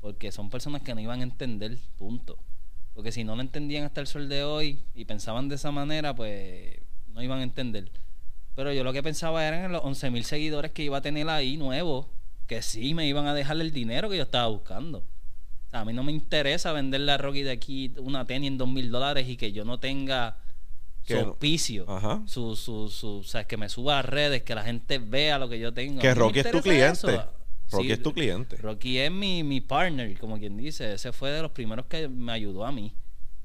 porque son personas que no iban a entender, punto. Porque si no lo entendían hasta el sol de hoy y pensaban de esa manera, pues no iban a entender. Pero yo lo que pensaba eran en los once mil seguidores que iba a tener ahí nuevos, que sí me iban a dejar el dinero que yo estaba buscando. A mí no me interesa venderle a Rocky de aquí una tenis en dos mil dólares y que yo no tenga que, su auspicio, ajá. Su, su, su, o sea, que me suba a redes, que la gente vea lo que yo tengo. Que Rocky es tu cliente. Eso. Rocky sí, es tu cliente. Rocky es mi, mi partner, como quien dice. Ese fue de los primeros que me ayudó a mí.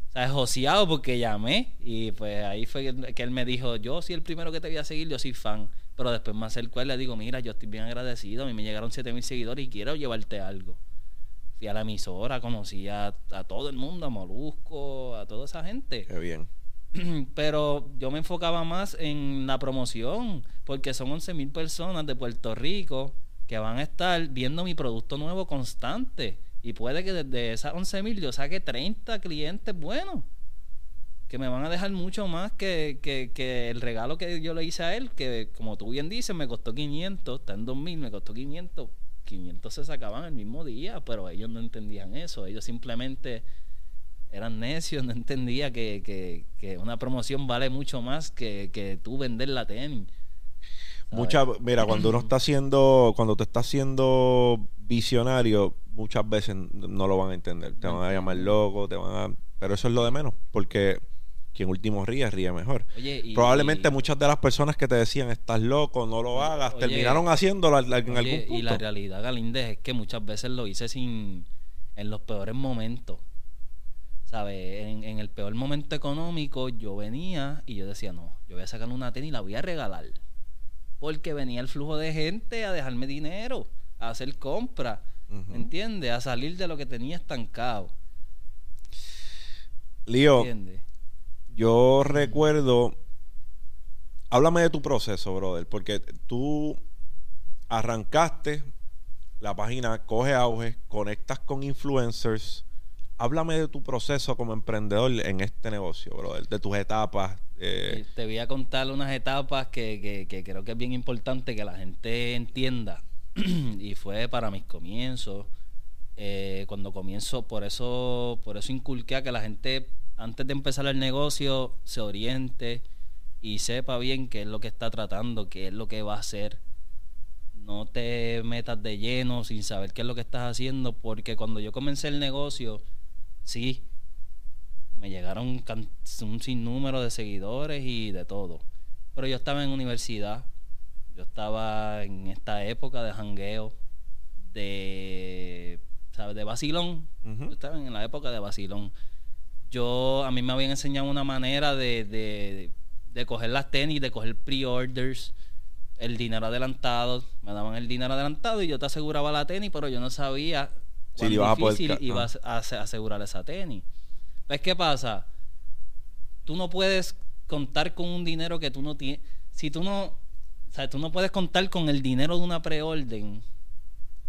O sea, es joseado porque llamé y pues ahí fue que él me dijo, yo soy el primero que te voy a seguir, yo soy fan. Pero después me acerco y le digo, mira, yo estoy bien agradecido, a mí me llegaron siete mil seguidores y quiero llevarte algo. Fui a la emisora, conocí a, a todo el mundo, a Molusco, a toda esa gente. Qué bien. pero yo me enfocaba más en la promoción, porque son once mil personas de Puerto Rico que van a estar viendo mi producto nuevo constante, y puede que desde esas once mil yo saque treinta clientes buenos que me van a dejar mucho más que, que, que el regalo que yo le hice a él, que como tú bien dices me costó quinientos, está en dos mil, me costó quinientos. Quinientos se sacaban el mismo día, pero ellos no entendían eso, ellos simplemente eran necios, no entendía que, que, que una promoción vale mucho más que, que tú vender la tenis. Mucha, mira, cuando uno está haciendo, cuando te está haciendo visionario, muchas veces no lo van a entender. Te van a llamar loco, te van a... Pero eso es lo de menos, porque quien último ríe, ríe mejor. Oye, y, probablemente y, muchas de las personas que te decían estás loco, no lo hagas, oye, terminaron haciéndolo en algún oye, punto. Y la realidad, Galíndez, es que muchas veces lo hice sin... en los peores momentos. ¿Sabes? En, en el peor momento económico yo venía y yo decía, no, yo voy a sacar una tenis y la voy a regalar. Porque venía el flujo de gente a dejarme dinero, a hacer compras, uh-huh. ¿me entiendes? A salir de lo que tenía estancado. Lío, yo recuerdo... Háblame de tu proceso, brother, porque tú arrancaste la página, coge auge, conectas con influencers... Háblame de tu proceso como emprendedor en este negocio, brother, de tus etapas. Eh. Te voy a contar unas etapas que, que, que creo que es bien importante que la gente entienda. Y fue para mis comienzos. Eh, cuando comienzo, por eso, por eso inculqué a que la gente, antes de empezar el negocio, se oriente y sepa bien qué es lo que está tratando, qué es lo que va a hacer. No te metas de lleno sin saber qué es lo que estás haciendo, porque cuando yo comencé el negocio... Sí, me llegaron un sinnúmero de seguidores y de todo. Pero yo estaba en universidad, yo estaba en esta época de jangueo, de, ¿sabes? De vacilón. Uh-huh. Yo estaba en la época de vacilón. Yo, a mí me habían enseñado una manera de, de, de coger las tenis, de coger pre-orders, el dinero adelantado. Me daban el dinero adelantado y yo te aseguraba la tenis, pero yo no sabía... cuán sí, difícil poder... ibas ah. a asegurar esa tenis. ¿Ves qué pasa? Tú no puedes contar con un dinero que tú no tienes. Si tú no... O sea, tú no puedes contar con el dinero de una preorden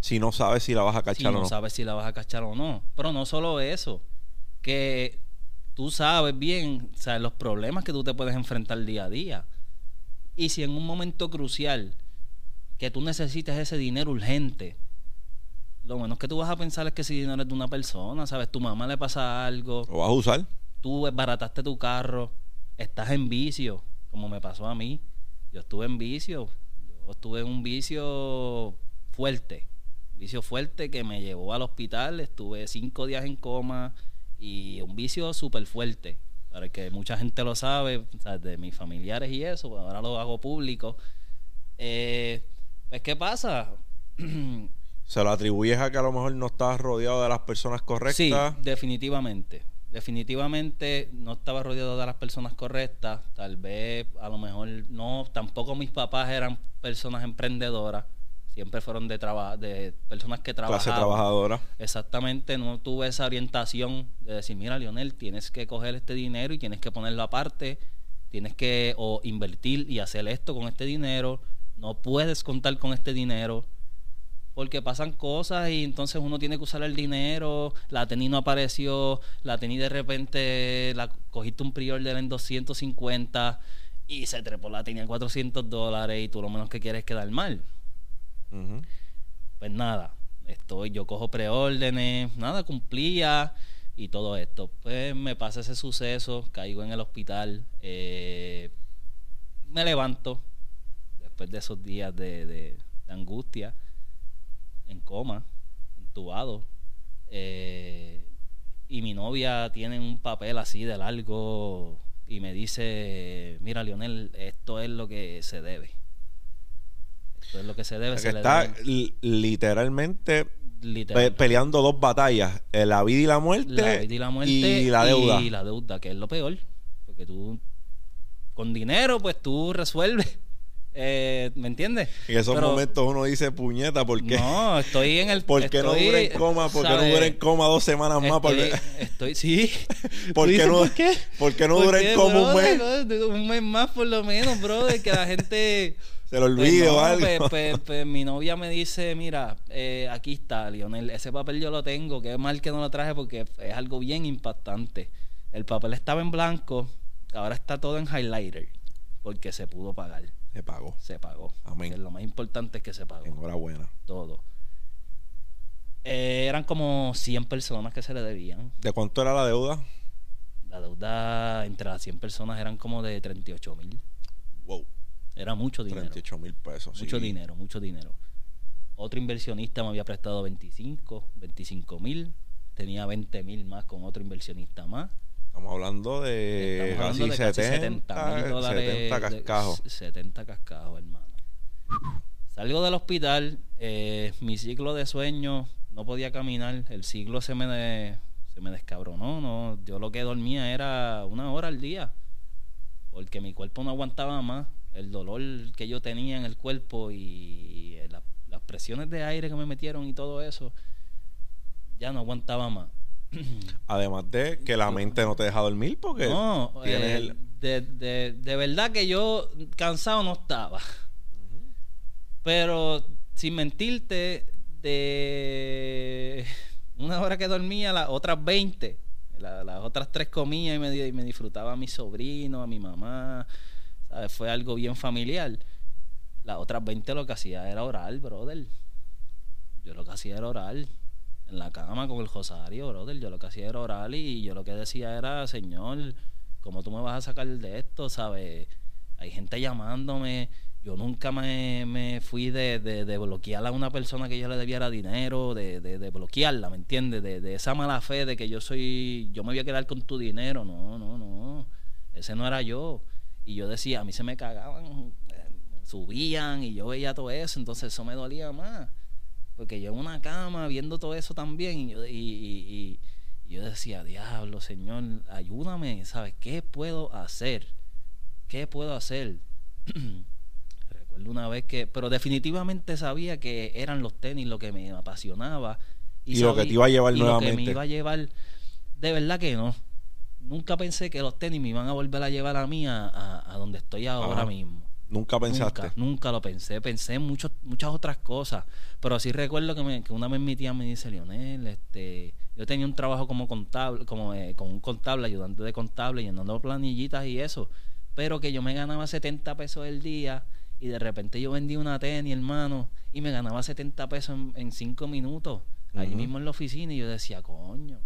si no sabes si la vas a cachar si o no. Si no sabes si la vas a cachar o no. Pero no solo eso. Que tú sabes bien, o sea, los problemas que tú te puedes enfrentar día a día. Y si en un momento crucial que tú necesitas ese dinero urgente... Lo menos que tú vas a pensar es que si no eres de una persona, ¿sabes? Tu mamá le pasa algo. ¿Lo vas a usar? Tú desbarataste tu carro. Estás en vicio, como me pasó a mí. Yo estuve en vicio. Yo estuve en un vicio fuerte. Vicio fuerte que me llevó al hospital. Estuve cinco días en coma. Y un vicio súper fuerte. Para que mucha gente lo sabe, ¿sabes? De mis familiares y eso. Pues ahora lo hago público. Eh, pues, ¿qué pasa? ¿Se lo atribuyes a que a lo mejor no estabas rodeado de las personas correctas? Sí, definitivamente. Definitivamente no estaba rodeado de las personas correctas. Tal vez, a lo mejor, no. Tampoco mis papás eran personas emprendedoras. Siempre fueron de traba- de personas que trabajaban. Clase trabajadora. Exactamente. No tuve esa orientación de decir, mira, Lionel, tienes que coger este dinero y tienes que ponerlo aparte. Tienes que o invertir y hacer esto con este dinero. No puedes contar con este dinero. Porque pasan cosas y entonces uno tiene que usar el dinero. La tenis no apareció. La tenis de repente la cogiste un pre-order en doscientos cincuenta y se trepó la tenis en cuatrocientos dólares y tú lo menos que quieres es quedar mal. Uh-huh. Pues nada, estoy, yo cojo pre-órdenes, nada, cumplía y todo esto. Pues me pasa ese suceso, caigo en el hospital, eh, me levanto después de esos días de, de, de angustia. En coma, entubado, eh, y mi novia tiene un papel así de largo y me dice, mira, Lionel, esto es lo que se debe, esto es lo que se debe. Se está l- literalmente, literalmente. Pe- peleando dos batallas, eh, la vida y la muerte, la vida y la muerte y la deuda, y la deuda, que es lo peor, porque tú con dinero pues tú resuelves. Eh, ¿Me entiendes? En esos Pero, momentos uno dice puñeta, ¿por qué? No, estoy en el... ¿Por qué estoy, no dure en coma? ¿Por qué no dure en coma dos semanas más? Estoy, estoy sí. ¿Por qué no, ¿por qué? ¿Por qué no ¿Por dure qué, en coma bro, un mes? Bro, un mes más por lo menos, bro, de que la gente... Se lo olvide o algo. Pues, pues, pues mi novia me dice, mira, eh, aquí está, Lionel, ese papel yo lo tengo, qué mal que no lo traje porque es algo bien impactante. El papel estaba en blanco, ahora está todo en highlighter, porque se pudo pagar. Se pagó. Se pagó. Amén. Lo más importante es que se pagó. Enhorabuena. Todo. Eh, eran como cien personas que se le debían. ¿De cuánto era la deuda? La deuda entre las cien personas eran como de treinta y ocho mil. Wow. Era mucho dinero. treinta y ocho mil pesos. Mucho sí. dinero, mucho dinero. Otro inversionista me había prestado veinticinco mil. Tenía veinte mil más con otro inversionista más. Estamos hablando de, Estamos hablando casi, de casi setenta mil dólares. setenta cascajos. setenta cascajos, hermano. Salgo del hospital, eh, mi ciclo de sueño, no podía caminar, el ciclo se me, de, se me descabronó. No, yo lo que dormía era una hora al día, porque mi cuerpo no aguantaba más. El dolor que yo tenía en el cuerpo y la, las presiones de aire que me metieron y todo eso, ya no aguantaba más. Además de que la mente no te deja dormir porque no, tienes eh, el... de, de, de verdad que yo cansado no estaba. Uh-huh. Pero sin mentirte, de una hora que dormía, las otras veinte, la, las otras tres comía y me, y me disfrutaba a mi sobrino, a mi mamá, ¿sabes? Fue algo bien familiar. Las otras veinte lo que hacía era orar, brother. Yo lo que hacía era orar en la cama con el Rosario, brother. Yo lo que hacía era orar y yo lo que decía era, Señor, ¿cómo tú me vas a sacar de esto? ¿Sabes? Hay gente llamándome. Yo nunca me, me fui de, de, de bloquear a una persona que yo le debiera dinero, de, de, de bloquearla, ¿me entiendes? De, de esa mala fe de que yo soy, yo me voy a quedar con tu dinero. No, no, no. Ese no era yo. Y yo decía, a mí se me cagaban, subían y yo veía todo eso, entonces eso me dolía más. Porque yo en una cama viendo todo eso también y yo, y, y, y yo decía, diablo, Señor, ayúdame, ¿sabes? ¿Qué puedo hacer? ¿Qué puedo hacer? Recuerdo una vez que... Pero definitivamente sabía que eran los tenis lo que me apasionaba. Y, y sabía, lo que te iba a llevar y nuevamente. Y lo que me iba a llevar, de verdad que no. Nunca pensé que los tenis me iban a volver a llevar a mí a, a, a donde estoy ahora ah. mismo. ¿Nunca pensaste? Nunca, nunca lo pensé. Pensé en mucho, muchas otras cosas. Pero sí recuerdo que, me, que una vez mi tía me dice, Lionel, este, yo tenía un trabajo como contable, como eh, con un contable, ayudante de contable, llenando planillitas y eso. Pero que yo me ganaba setenta pesos el día y de repente yo vendí una tenis, hermano, y me ganaba setenta pesos en cinco minutos. Uh-huh. Allí mismo en la oficina. Y yo decía, coño.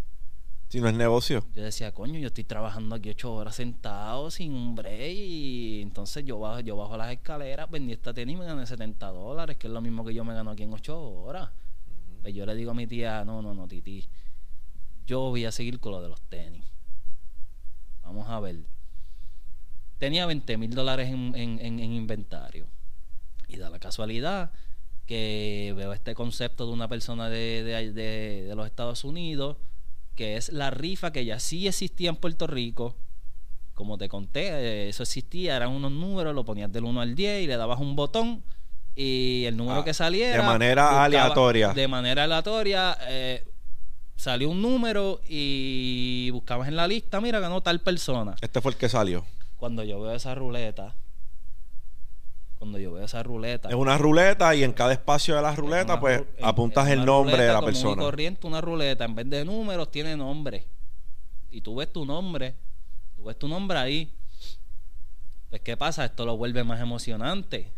Si no es negocio. Yo decía, coño, yo estoy trabajando aquí ocho horas sentado sin un break y entonces yo bajo, yo bajo las escaleras, vendí esta tenis y me gané setenta dólares, que es lo mismo que yo me gano aquí en ocho horas. Uh-huh. Pues yo le digo a mi tía, no, no, no, titi, yo voy a seguir con lo de los tenis. Vamos a ver. Tenía veinte mil dólares en, en, en, en inventario. Y da la casualidad que veo este concepto de una persona de, de, de, de los Estados Unidos, que es la rifa que ya sí existía en Puerto Rico. Como te conté, eso existía, eran unos números, lo ponías del uno al diez y le dabas un botón y el número ah, que saliera... De manera buscaba, aleatoria. De manera aleatoria, eh, salió un número y buscabas en la lista, mira, ganó tal persona. Este fue el que salió. Cuando yo veo esa ruleta... Cuando yo veo esa ruleta... Es una ruleta y en cada espacio de la ruleta, pues, ru apuntas el nombre de la persona. Una corriente, una ruleta, en vez de números, tiene nombre. Y tú ves tu nombre. Tú ves tu nombre ahí. Pues, ¿qué pasa? Esto lo vuelve más emocionante.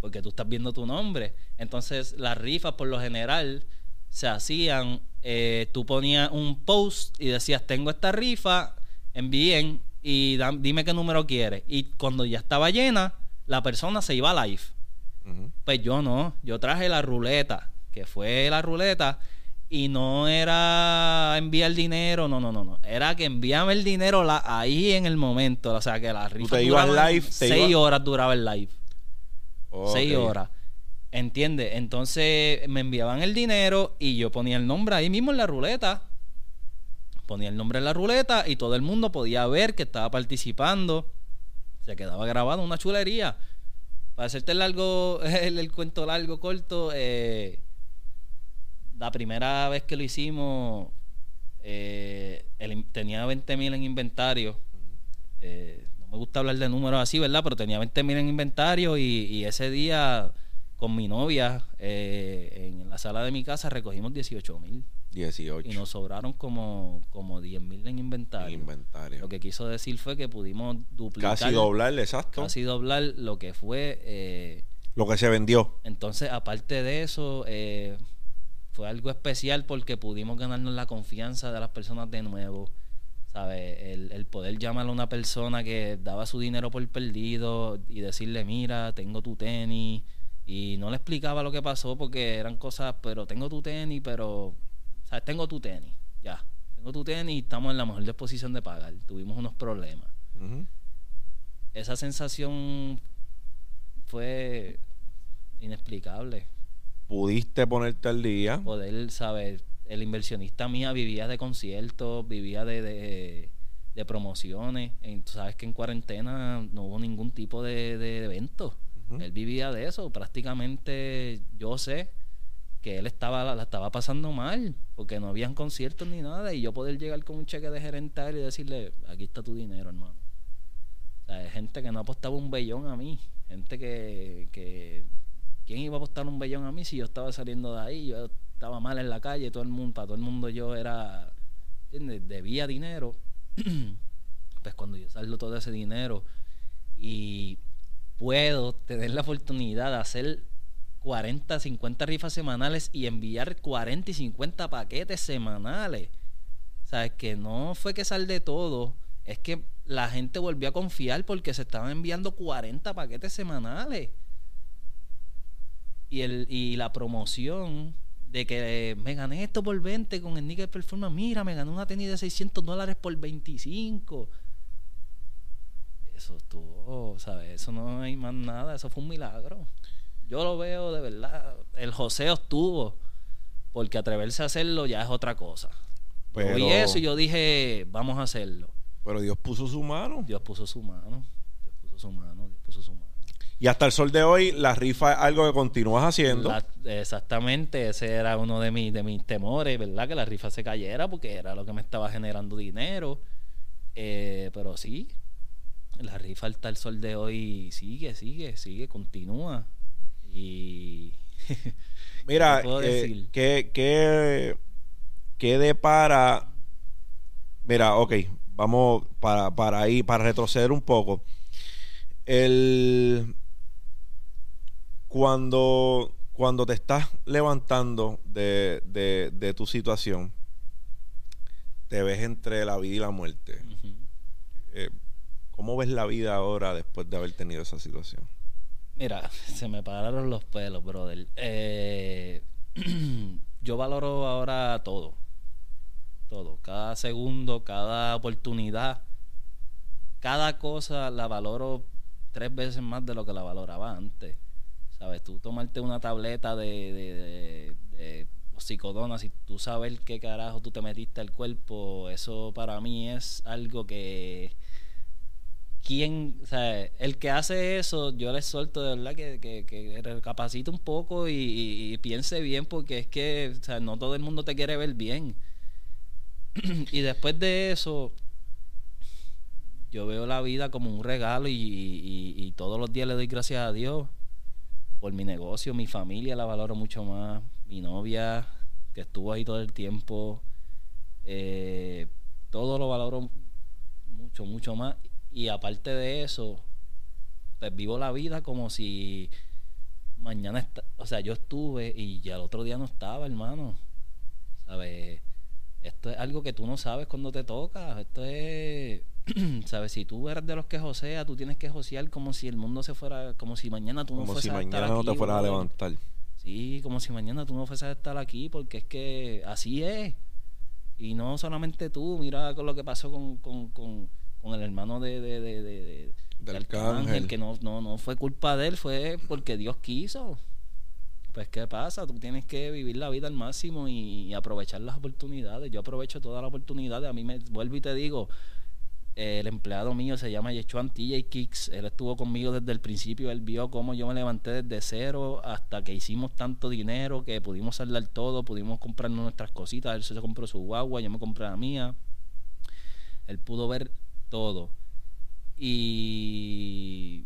Porque tú estás viendo tu nombre. Entonces, las rifas, por lo general, se hacían... Eh, tú ponías un post y decías, tengo esta rifa, envíen y dime qué número quieres. Y cuando ya estaba llena... la persona se iba a live. Uh-huh. Pues yo no, yo traje la ruleta, que fue la ruleta, y no era enviar dinero, no, no, no, no, era que envíame el dinero la, ahí en el momento, o sea que la rifa duraba live, seis iba... horas duraba el live, okay. seis horas, ¿entiendes? Entonces me enviaban el dinero y yo ponía el nombre ahí mismo en la ruleta, ponía el nombre en la ruleta y todo el mundo podía ver que estaba participando. Se quedaba grabado, una chulería. para hacerte el largo, el, el cuento largo, corto, eh, la primera vez que lo hicimos, eh, el, tenía veinte mil en inventario. Eh, no me gusta hablar de números así, ¿verdad? Pero tenía veinte mil en inventario y, y ese día con mi novia, eh, en la sala de mi casa, recogimos dieciocho mil. dieciocho. Y nos sobraron como, como diez mil en inventario. inventario. Lo que quiso decir fue que pudimos duplicar. Casi doblar, exacto. Casi doblar lo que fue. Eh, lo que se vendió. Entonces, aparte de eso, eh, fue algo especial porque pudimos ganarnos la confianza de las personas de nuevo. ¿Sabes? El, el poder llamar a una persona que daba su dinero por perdido y decirle, mira, tengo tu tenis. Y no le explicaba lo que pasó porque eran cosas, pero tengo tu tenis, pero... tengo tu tenis, ya. Tengo tu tenis y estamos en la mejor disposición de pagar. Tuvimos unos problemas. Uh-huh. Esa sensación fue inexplicable. Pudiste ponerte al día. Poder saber, el inversionista mía vivía de conciertos, vivía de, de, de promociones. En, tú sabes que en cuarentena no hubo ningún tipo de, de evento. Uh-huh. Él vivía de eso. Prácticamente yo sé que él estaba la, la estaba pasando mal porque no habían conciertos ni nada, y yo poder llegar con un cheque de gerente y decirle, aquí está tu dinero, hermano. O sea, hay gente que no apostaba un bellón a mí, gente que, que ¿quién iba a apostar un bellón a mí si yo estaba saliendo de ahí? Yo estaba mal en la calle, todo el mundo, para todo el mundo yo era, ¿entiendes? Debía dinero. Pues cuando yo salgo todo ese dinero y puedo tener la oportunidad de hacer cuarenta, cincuenta rifas semanales y enviar cuarenta y cincuenta paquetes semanales. O sea, es que no fue que sal de todo, es que la gente volvió a confiar porque se estaban enviando cuarenta paquetes semanales. Y el y la promoción de que me gané esto por veinte con el Sneaker Performance, mira, me gané una tenis de seiscientos dólares por veinticinco. Eso estuvo, ¿sabes? Eso no hay más nada, eso fue un milagro. Yo lo veo de verdad. El joseo estuvo, porque atreverse a hacerlo ya es otra cosa. Pero, yo vi eso y yo dije, vamos a hacerlo. Pero Dios puso su mano. Dios puso su mano. Dios puso su mano. Dios puso su mano. Y hasta el sol de hoy, la rifa es algo que continúas haciendo. La, exactamente. Ese era uno de mis, de mis temores, ¿verdad? Que la rifa se cayera porque era lo que me estaba generando dinero. Eh, pero sí, la rifa hasta el sol de hoy sigue, sigue, sigue, continúa. Y mira, eh, ¿qué, qué, qué depara? Mira, ok, vamos para, para ahí, para retroceder un poco. El cuando, cuando te estás levantando de, de, de tu situación, te ves entre la vida y la muerte. Uh-huh. eh, ¿Cómo ves la vida ahora después de haber tenido esa situación? Mira, se me pararon los pelos, brother. Eh, yo valoro ahora todo. Todo. Cada segundo, cada oportunidad. Cada cosa la valoro tres veces más de lo que la valoraba antes. ¿Sabes? Tú tomarte una tableta de, de, de, de psicodonas y tú sabes qué carajo tú te metiste al cuerpo, eso para mí es algo que... ¿Quién, o sea, el que hace eso, yo les suelto de verdad que, que, que recapacite un poco y, y, y piense bien, porque es que, o sea, no todo el mundo te quiere ver bien. Y después de eso, yo veo la vida como un regalo y, y, y todos los días le doy gracias a Dios por mi negocio, mi familia la valoro mucho más, mi novia que estuvo ahí todo el tiempo, eh, todo lo valoro mucho, mucho más. Y aparte de eso, pues vivo la vida como si mañana... Est- o sea, yo estuve y ya el otro día no estaba, hermano. ¿Sabes? Esto es algo que tú no sabes cuando te toca. Esto es... ¿Sabes? Si tú eres de los que josea, tú tienes que josear como si el mundo se fuera... Como si mañana tú no como fueras si a estar aquí. Como si mañana no te fueras a levantar. Sí, como si mañana tú no fueras a estar aquí, porque es que así es. Y no solamente tú. Mira con lo que pasó con... con, con con el hermano de, de, de, de, de del Arcángel, que no, no, no fue culpa de él, fue porque Dios quiso. Pues ¿qué pasa? Tú tienes que vivir la vida al máximo y, y aprovechar las oportunidades. Yo aprovecho todas las oportunidades. A mí me vuelvo y te digo, eh, el empleado mío se llama Yechuan T J Kicks. Él estuvo conmigo desde el principio. Él vio cómo yo me levanté desde cero hasta que hicimos tanto dinero que pudimos saldar todo, pudimos comprarnos nuestras cositas. Él se compró su guagua, yo me compré la mía. Él pudo ver todo. Y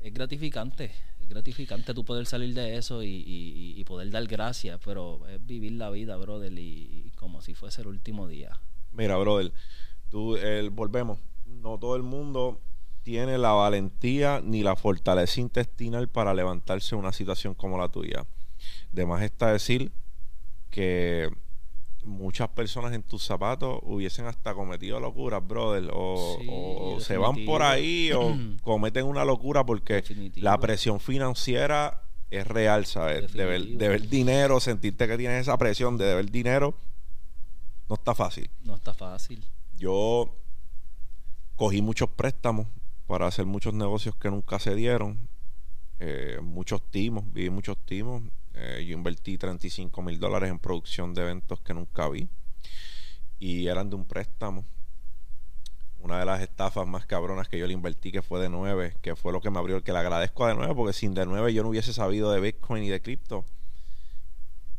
es gratificante, es gratificante tú poder salir de eso y, y, y poder dar gracias, pero es vivir la vida, brother, y, y como si fuese el último día. Mira, brother, tú, el, volvemos, no todo el mundo tiene la valentía ni la fortaleza intestinal para levantarse en una situación como la tuya. De más está decir que muchas personas en tus zapatos hubiesen hasta cometido locuras, brother, o, sí, o se van por ahí o cometen una locura porque definitivo. La presión financiera es real, ¿sabes? Deber, deber dinero, sentirte que tienes esa presión de deber dinero, no está fácil. No está fácil. Yo cogí muchos préstamos para hacer muchos negocios que nunca se dieron, eh, muchos timos, vi muchos timos. Eh, yo invertí treinta y cinco mil dólares en producción de eventos que nunca vi y eran de un préstamo. Una de las estafas más cabronas que yo le invertí, que fue de nueve, que fue lo que me abrió, que le agradezco a de nueve, porque sin de nueve yo no hubiese sabido de Bitcoin y de cripto.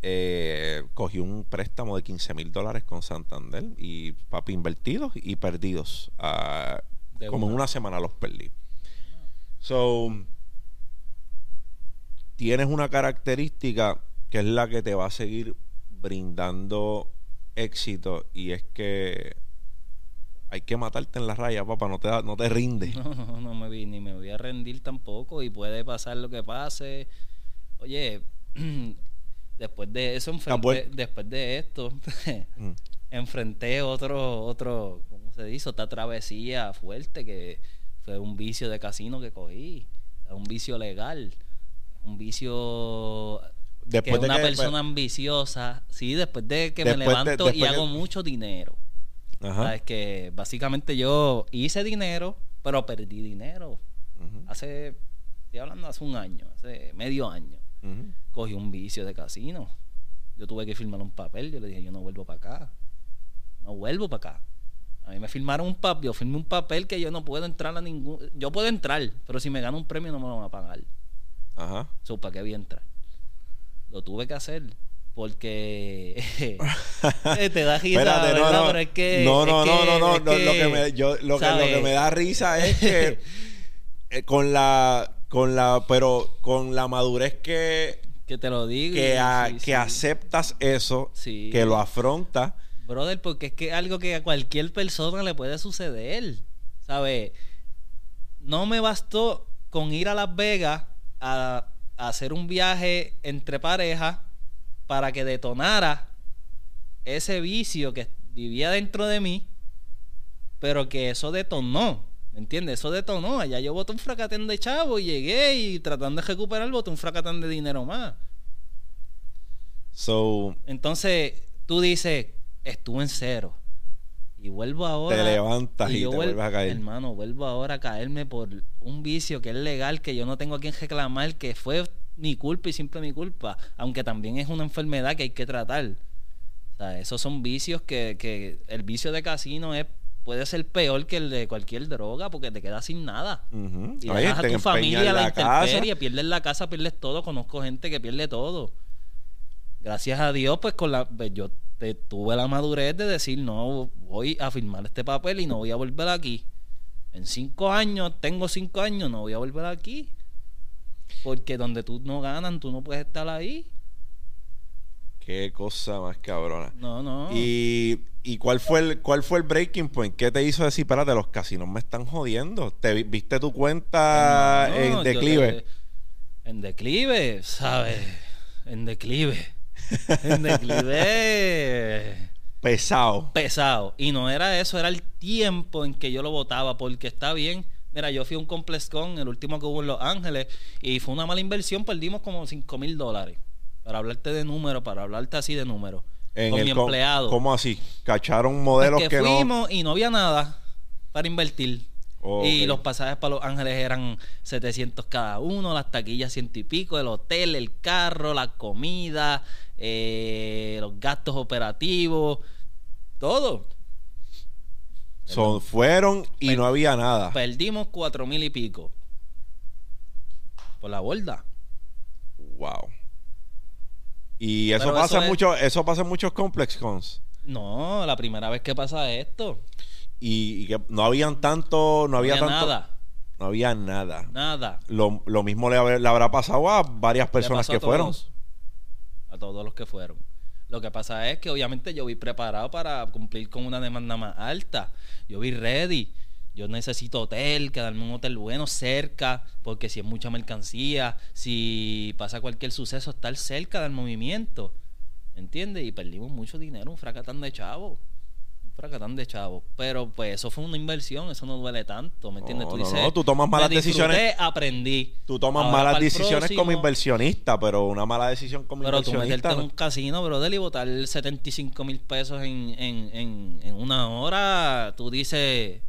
Eh, cogí un préstamo de quince mil dólares con Santander y papi, invertidos y perdidos. Uh, como en una semana los perdí. So tienes una característica que es la que te va a seguir brindando éxito, y es que hay que matarte en la raya, papá, no te, no te rindes. No, no, no me vi, ni me voy a rendir tampoco, y puede pasar lo que pase. Oye, después de eso, enfrenté, después de esto, mm. enfrenté otro, otro, ¿cómo se dice? Otra travesía fuerte, que fue un vicio de casino que cogí, un vicio legal. Un vicio después que de una que, persona pues, ambiciosa, sí, después de que después me levanto de, y hago que... mucho dinero. Ajá. ¿Sabes? Que básicamente yo hice dinero, pero perdí dinero. Uh-huh. Hace, estoy hablando hace un año, hace medio año. Uh-huh. Cogí un vicio de casino. Yo tuve que firmar un papel, yo le dije, yo no vuelvo para acá. No vuelvo para acá. A mí me firmaron un papel, yo firmé un papel que yo no puedo entrar a ningún... Yo puedo entrar, pero si me gano un premio no me lo van a pagar. Ajá. So, ¿para qué voy a entrar? Lo tuve que hacer porque te da risa. Espérate, no, no, pero es que, no, no, es no, que, no, no, no, que, lo que me, yo, lo que, lo que me da risa es que eh, con la, con la, pero con la madurez que, que te lo digo, que, a, sí, que sí. aceptas eso, sí. que lo afrontas, brother, porque es que es algo que a cualquier persona le puede suceder, ¿sabes? No me bastó con ir a Las Vegas A, a hacer un viaje entre parejas para que detonara ese vicio que vivía dentro de mí, pero que eso detonó, ¿me entiendes? Eso detonó, allá yo boté un fracatán de chavo y llegué y tratando de recuperar boté un fracatán de dinero más. So, entonces tú dices, estuve en cero y vuelvo ahora, te levantas y, y te vuelves a caer, hermano, vuelvo ahora a caerme por un vicio que es legal, que yo no tengo a quien reclamar, que fue mi culpa y siempre mi culpa, aunque también es una enfermedad que hay que tratar. O sea, esos son vicios que, que el vicio de casino es, puede ser peor que el de cualquier droga, porque te quedas sin nada. Uh-huh. Y oye, dejas a tu familia a la intemperie, pierdes la casa, pierdes todo. Conozco gente que pierde todo. Gracias a Dios, pues con la yo te, tuve la madurez de decir, no, voy a firmar este papel y no voy a volver aquí. En cinco años, tengo cinco años, no voy a volver aquí. Porque donde tú no ganas, tú no puedes estar ahí. Qué cosa más cabrona. No, no. ¿Y, y cuál fue el cuál fue el breaking point? ¿Qué te hizo decir, espérate, los casinos me están jodiendo? ¿Te viste tu cuenta no, no, en declive? Te, en declive, ¿sabes? En declive. En declive pesado pesado y no era eso, era el tiempo en que yo lo botaba, porque está bien, mira, yo fui a un Complex Con, el último que hubo en Los Ángeles, y fue una mala inversión, perdimos como cinco mil dólares, para hablarte de números, para hablarte así de números, con mi empleado. ¿Cómo así? Cacharon modelos que no, fuimos y no había nada para invertir. Oh, y okay. Los pasajes para Los Ángeles eran setecientos cada uno, las taquillas ciento y pico, el hotel, el carro, la comida, eh, los gastos operativos, todo. So, fueron y per no había nada. Perdimos cuatro mil y pico por la borda. Wow. Y eso Pero pasa eso es... mucho, eso pasa en muchos Complex Cons. No, la primera vez que pasa esto. Y, y que no habían tanto, no, no había, había tanto, nada. No había nada. Nada. Lo, lo mismo le, le habrá pasado a varias personas que a fueron. Todos, a todos los que fueron. Lo que pasa es que obviamente yo vi preparado para cumplir con una demanda más alta. Yo vi ready. Yo necesito hotel, quedarme en un hotel bueno cerca, porque si es mucha mercancía, si pasa cualquier suceso, estar cerca del movimiento. ¿Entiendes? Y perdimos mucho dinero, un fracatán de chavo. Un fracatán de chavo. Pero pues eso fue una inversión, eso no duele tanto, ¿me entiendes? No, tú dices, no, no, tú tomas malas decisiones. Aprendí. Tú tomas Ahora, malas decisiones próximo, como inversionista, pero una mala decisión como pero inversionista. Pero tú meterte ¿no? en un casino, brother, y botar setenta y cinco mil pesos en, en, en, en una hora, tú dices...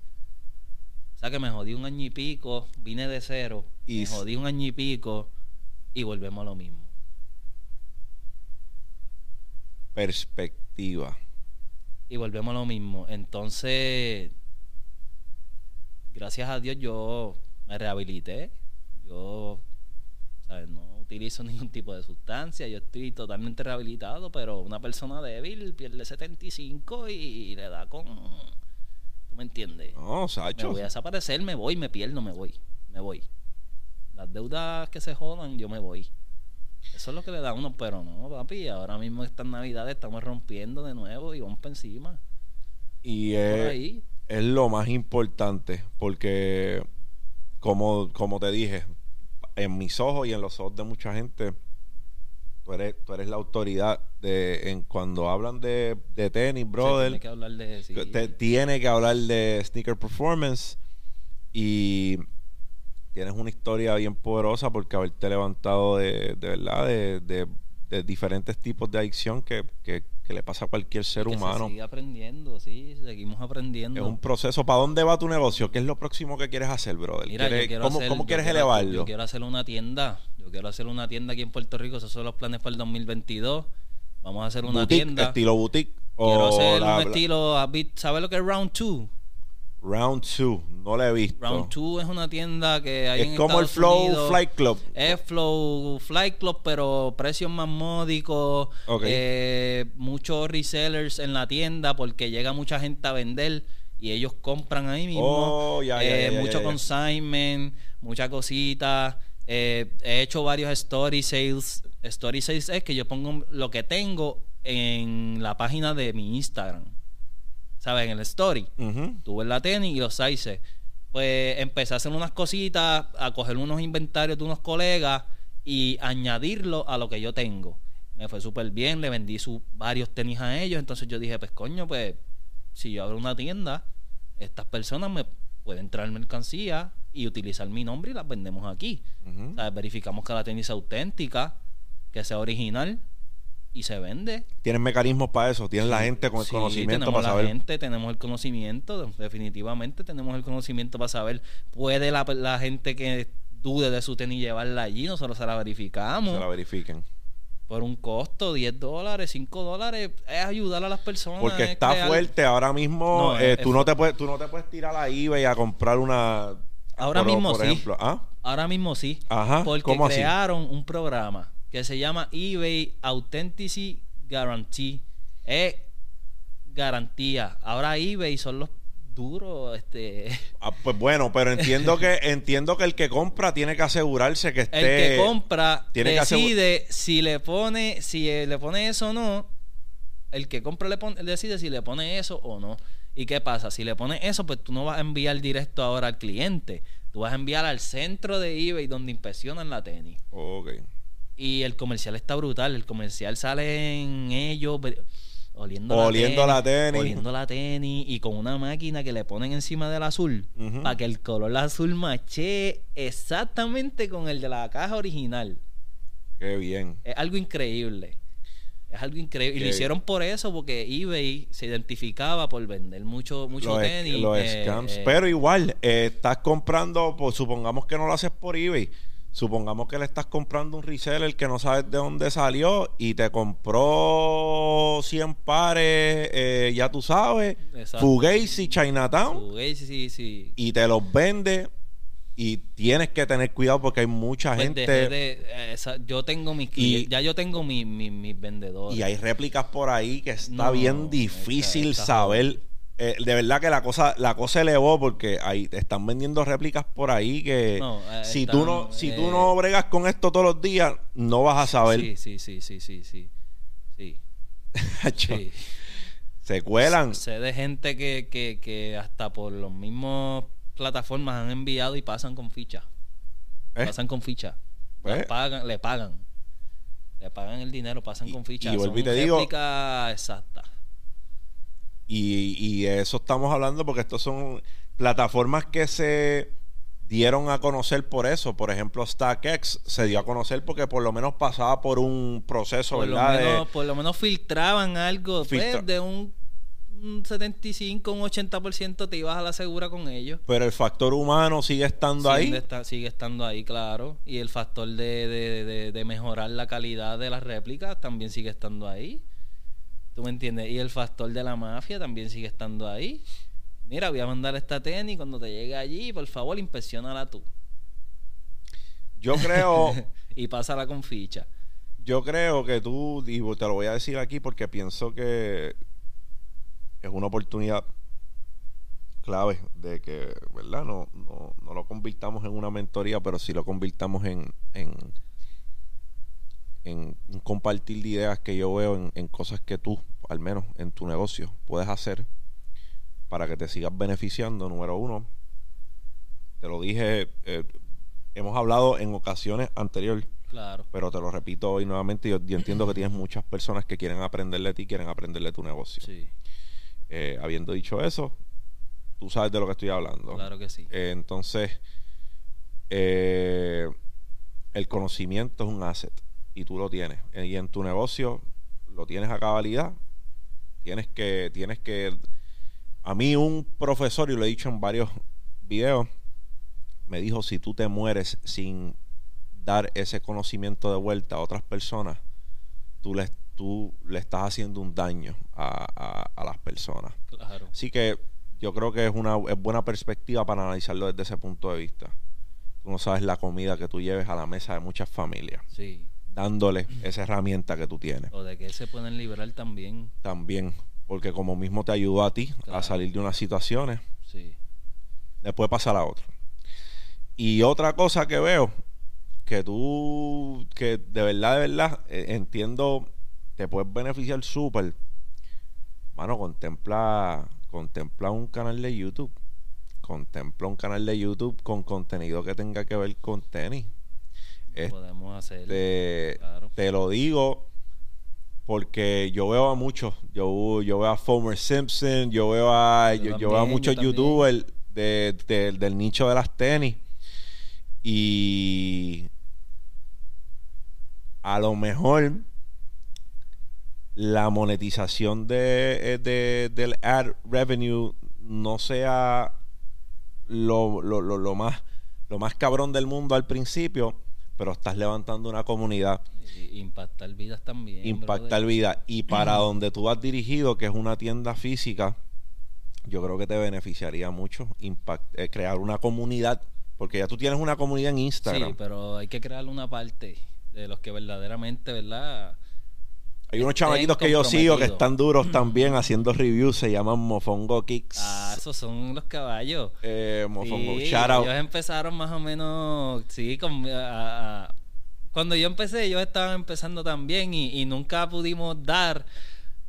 que me jodí un año y pico, vine de cero, y me jodí un año y pico y volvemos a lo mismo. Perspectiva. Y volvemos a lo mismo. Entonces, gracias a Dios yo me rehabilité. Yo, ¿sabes? No utilizo ningún tipo de sustancia, yo estoy totalmente rehabilitado, pero una persona débil pierde setenta y cinco y le da con... ¿Me entiendes? No, Sacho. Me voy a desaparecer, me voy, me pierdo, me voy. Me voy. Las deudas que se jodan, yo me voy. Eso es lo que le da a uno, pero no, papi. Ahora mismo estas navidades estamos rompiendo de nuevo y vamos para encima. Y es, es lo más importante, porque como, como te dije, en mis ojos y en los ojos de mucha gente, tú eres, tú eres la autoridad de, en cuando hablan de, de tenis, brother. Sí, tiene que hablar de, sí. te, tiene que hablar de Sneaker Performance. Y tienes una historia bien poderosa porque haberte levantado de, de verdad de, de, de diferentes tipos de adicción que, que, que le pasa a cualquier ser que humano. Se sigue aprendiendo, sí, seguimos aprendiendo. Es un proceso. ¿Para dónde va tu negocio? ¿Qué es lo próximo que quieres hacer, brother? Mira, ¿Quieres, yo ¿Cómo, hacer, cómo yo quieres quiero, elevarlo? Yo quiero hacer una tienda. Yo quiero hacer una tienda aquí en Puerto Rico. Esos son los planes para el dos mil veintidós. Vamos a hacer una boutique, tienda. ¿Estilo boutique? Quiero hacer la, un estilo... ¿Sabes lo que es Round Two? Round Two. No lo he visto. Round Two es una tienda que hay es en Estados Unidos. Es como el Flow Flight Club. Es Flow Flight Club, pero precios más módicos. Okay. Eh, muchos resellers en la tienda porque llega mucha gente a vender y ellos compran ahí mismo. Oh, ya, ya, eh, ya, ya, mucho ya, ya. consignment, mucha cosita... Eh, he hecho varios story sales. Story sales es que yo pongo lo que tengo en la página de mi Instagram, ¿sabes? En el story. Uh-huh. Tú ves la tenis y los sizes. Pues empecé a hacer unas cositas, a coger unos inventarios de unos colegas y añadirlo a lo que yo tengo. Me fue súper bien, le vendí su, varios tenis a ellos. Entonces yo dije, pues coño, pues si yo abro una tienda, estas personas me pueden traer mercancía y utilizar mi nombre y las vendemos aquí. Uh-huh. ¿Sabes? Verificamos que la tenis sea auténtica, que sea original y se vende. Tienes mecanismos para eso, tienes sí, la gente con el sí, conocimiento para saber. Sí, tenemos la gente, tenemos el conocimiento, definitivamente tenemos el conocimiento para saber. Puede la, la gente que dude de su tenis llevarla allí, nosotros se la verificamos. Se la verifiquen. Por un costo, diez dólares, cinco dólares, es ayudar a las personas. Porque está crear... fuerte ahora mismo. No, eh, es, tú, es... no te puedes, tú no te puedes tirar a eBay a comprar una... Ahora por, mismo por sí. ¿Ah? Ahora mismo sí. Ajá. Porque crearon así? un programa que se llama eBay Authenticity Guarantee. Es garantía. Ahora eBay son los duros, este. Ah, pues bueno, pero entiendo que entiendo que el que compra tiene que asegurarse que esté. El que compra tiene decide que si le pone si le pone eso o no. El que compra le pone, decide si le pone eso o no. ¿Y qué pasa? Si le pones eso, pues tú no vas a enviar directo ahora al cliente. Tú vas a enviar al centro de eBay donde inspeccionan la tenis. Ok. Y el comercial está brutal. El comercial sale en ellos oliendo, oliendo la, tenis, la tenis. Oliendo la tenis. Y con una máquina que le ponen encima del azul. Uh-huh. Para que el color azul maché exactamente con el de la caja original. Qué bien. Es algo increíble. Es algo increíble. Okay. Y lo hicieron por eso, porque eBay se identificaba por vender mucho, mucho los tenis. Es, los eh, scams. Eh, Pero igual, eh, estás comprando, pues, supongamos que no lo haces por eBay. Supongamos que le estás comprando un reseller que no sabes de dónde salió y te compró cien pares, eh, ya tú sabes, Fugazi, Chinatown. Fugazi, sí, sí. Y te los vende y tienes que tener cuidado porque hay mucha pues gente... De, de, esa, yo tengo mis clientes, ya yo tengo mis, mis, mis vendedores. Y hay réplicas por ahí que está no, bien difícil está, está saber... Eh, de verdad que la cosa la cosa elevó porque ahí te están vendiendo réplicas por ahí que no, eh, si están, tú no si eh, tú no bregas con esto todos los días no vas a saber. Sí, sí, sí, sí, sí, sí. Sí. Sí. Se cuelan. Sé de gente que, que, que hasta por los mismos plataformas han enviado y pasan con ficha. ¿Eh? Pasan con ficha. ¿Eh? Pagan, le pagan. Le pagan el dinero, pasan y, con ficha. Y vuelvo y te digo, réplica exacta. Y, y eso estamos hablando porque estos son plataformas que se dieron a conocer por eso. Por ejemplo, StackX se dio a conocer porque por lo menos pasaba por un proceso, por ¿verdad? Lo menos, de, por lo menos filtraban algo. Filtra pues, de un, un setenta y cinco, un ochenta por ciento te ibas a la segura con ellos. Pero el factor humano sigue estando sigue ahí. Está, sigue estando ahí, claro. Y el factor de, de, de, de mejorar la calidad de las réplicas también sigue estando ahí. ¿Tú me entiendes? Y el factor de la mafia también sigue estando ahí. Mira, voy a mandar esta tenis. Cuando te llegue allí, por favor, inspecciónala tú. Yo creo... y pásala con ficha. Yo creo que tú... Y te lo voy a decir aquí porque pienso que... es una oportunidad clave de que, ¿verdad? No, no, no lo convirtamos en una mentoría, pero sí lo convirtamos en... en en compartir de ideas que yo veo en, en cosas que tú, al menos en tu negocio, puedes hacer para que te sigas beneficiando. Número uno, te lo dije, eh, hemos hablado en ocasiones anteriores, claro, pero te lo repito hoy nuevamente. Yo, yo entiendo que tienes muchas personas que quieren aprenderle de ti, quieren aprenderle de tu negocio. Sí. Eh, habiendo dicho eso, tú sabes de lo que estoy hablando. Claro que sí. Eh, entonces, eh, el conocimiento es un asset. Y tú lo tienes. Y en tu negocio lo tienes a cabalidad. Tienes que... tienes que A mí un profesor, y lo he dicho en varios videos, me dijo, si tú te mueres sin dar ese conocimiento de vuelta a otras personas, tú le, tú le estás haciendo un daño a, a, a las personas. Claro. Así que yo creo que es una es buena perspectiva para analizarlo desde ese punto de vista. Tú no sabes la comida que tú lleves a la mesa de muchas familias. Sí. Dándole esa herramienta que tú tienes. O de que se pueden liberar también. También, porque como mismo te ayudó a ti, claro, a salir de unas situaciones, sí, después pasar a otra. Y otra cosa que veo, que tú, que de verdad, de verdad, eh, entiendo, te puedes beneficiar súper. Mano, contempla, contempla un canal de YouTube. Contempla un canal de YouTube con contenido que tenga que ver con tenis. Este, podemos hacer, te, claro, te lo digo porque yo veo a muchos, yo, yo veo a Homer Simpson, yo veo a yo, yo, yo también, veo a muchos yo youtubers de, de, del nicho de las tenis, y a lo mejor la monetización de, de del ad revenue no sea lo, lo, lo, lo más lo más cabrón del mundo al principio, pero estás levantando una comunidad. Impactar vidas también. Impactar vidas. Y para donde tú has dirigido, que es una tienda física, yo creo que te beneficiaría mucho impact, eh, crear una comunidad, porque ya tú tienes una comunidad en Instagram. Sí, pero hay que crear una parte de los que verdaderamente, ¿verdad? Hay unos chamaquitos que yo sigo que están duros también haciendo reviews, se llaman Mofongo Kicks. Ah, esos son los caballos. Eh, Mofongo, sí, shout out. Ellos empezaron más o menos, sí, con, a, a, cuando yo empecé, ellos estaban empezando también y, y nunca pudimos dar.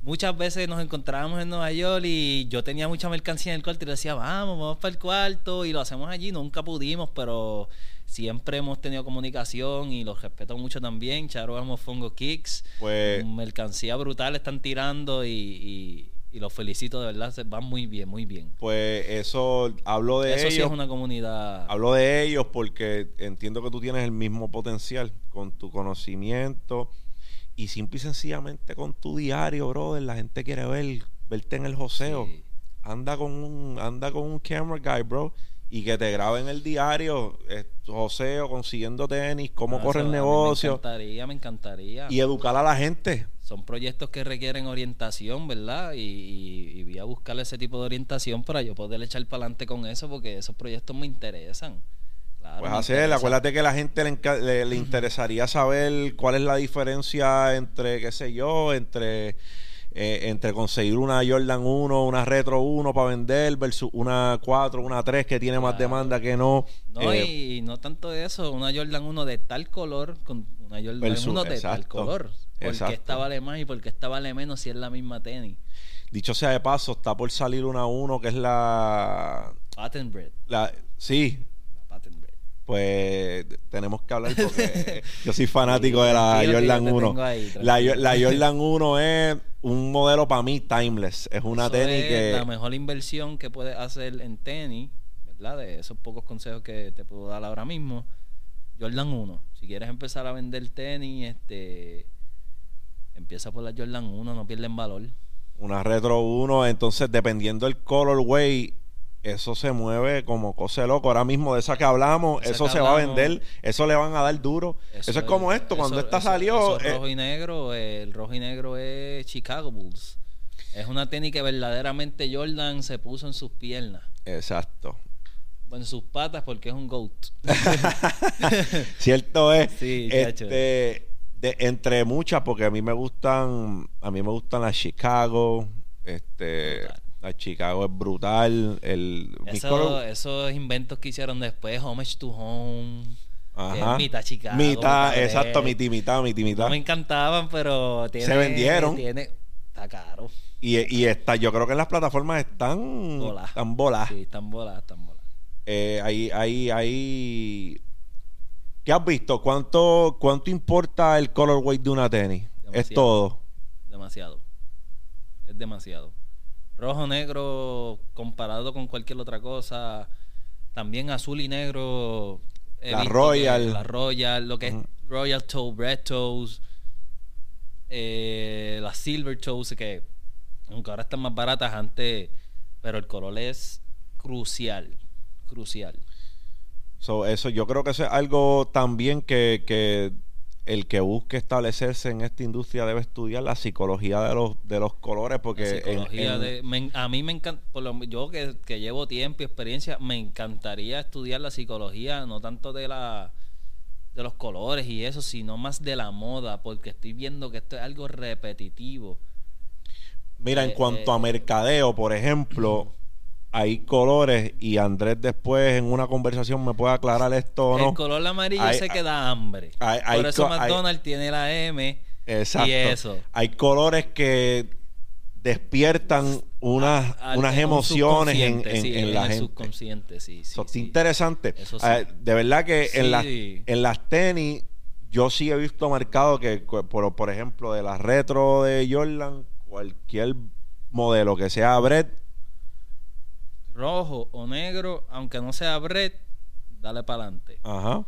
Muchas veces nos encontrábamos en Nueva York y yo tenía mucha mercancía en el cuarto y le decía, vamos, vamos para el cuarto y lo hacemos allí. Nunca pudimos, pero siempre hemos tenido comunicación y los respeto mucho también. Charo, vamos, Mofongo Kicks. Pues, mercancía brutal están tirando y, y, y los felicito, de verdad, van muy bien, muy bien. Pues eso, hablo de eso ellos. Eso sí es una comunidad. Hablo de ellos porque entiendo que tú tienes el mismo potencial con tu conocimiento. Y simple y sencillamente con tu diario, brother, la gente quiere ver, verte en el joseo. Sí. Anda con un anda con un camera guy, bro, y que te graben el diario, eh, joseo, consiguiendo tenis, cómo claro, corre el negocio. Me encantaría, me encantaría. Y educar a la gente. Son proyectos que requieren orientación, ¿verdad? Y, y, y voy a buscar ese tipo de orientación para yo poder echar para adelante con eso, porque esos proyectos me interesan. Claro, pues hacer, acuérdate que a la gente le, le, le interesaría saber cuál es la diferencia entre, qué sé yo, entre... Eh, entre conseguir una Jordan uno, una Retro uno para vender versus una cuatro, una tres que tiene claro. más demanda que no. No, eh, y, y no tanto eso, una Jordan uno de tal color con una Jordan uno de exacto, tal color. ¿Por exacto. qué esta vale más y por qué esta vale menos si es la misma tenis? Dicho sea de paso, está por salir una uno que es la... Patent Bread. La, sí. La Patent Bread. Pues tenemos que hablar porque yo soy fanático de la Jordan uno. Ahí, la, la Jordan uno es... un modelo para mí timeless. Es una eso tenis es que... la mejor inversión que puedes hacer en tenis, ¿verdad? De esos pocos consejos que te puedo dar ahora mismo. Jordan uno. Si quieres empezar a vender tenis, este empieza por la Jordan uno, no pierden valor. Una Retro uno, entonces dependiendo del colorway, eso se mueve como cosa loco. Ahora mismo de esa que hablamos, esa eso que se hablamos, va a vender, eso le van a dar duro. Eso, eso es como esto, eso, cuando esta eso, salió... Eso eh, rojo y negro, eh, el rojo y negro es Chicago Bulls. Es una tenis que verdaderamente Jordan se puso en sus piernas. Exacto. En sus patas porque es un GOAT. Cierto es. Sí, este, de, entre muchas, porque a mí me gustan, a mí me gustan las Chicago, este... Total. Chicago es brutal. El eso, micro... Esos inventos que hicieron después, Homage to Home, ajá. mitad Chicago. Mitad, exacto, mitad, mitad, mitad. No me encantaban, pero tiene, se vendieron. Tiene, está caro. Y, y está, yo creo que en las plataformas están voladas. Están voladas. Sí, están voladas, están voladas. Eh, ahí, ahí, ahí. ¿Qué has visto? ¿Cuánto, cuánto importa el colorway de una tenis? Demasiado. Es todo. Demasiado. Es demasiado. Rojo, negro, comparado con cualquier otra cosa. También azul y negro. La Royal. La Royal, lo que uh-huh. es Royal Toe, Bred Toes. Eh, las Silver Toes, que aunque ahora están más baratas antes, pero el color es crucial. Crucial. So, eso yo creo que eso es algo también que, que el que busque establecerse en esta industria debe estudiar la psicología de los de los colores, porque en, en... De, me, a mí me encanta, por lo, yo que, que llevo tiempo y experiencia, me encantaría estudiar la psicología, no tanto de la de los colores y eso, sino más de la moda, porque estoy viendo que esto es algo repetitivo. Mira, eh, en cuanto eh, a mercadeo, por ejemplo, hay colores, y Andrés después en una conversación me puede aclarar esto o no. El color amarillo hay, se queda hambre. Hay, hay, por eso McDonald's hay, tiene la M. Exacto. Y eso. Hay colores que despiertan unas, a, a, unas emociones en, en, sí, en, en la el gente. Subconsciente, sí, sí, so, sí. Interesante. Eso sí. Ver, de verdad que sí. en, las, en las tenis yo sí he visto marcado que, por, por ejemplo, de las Retro de Jordan, cualquier modelo que sea Bred, rojo o negro, aunque no sea Bred, dale para adelante. Ajá.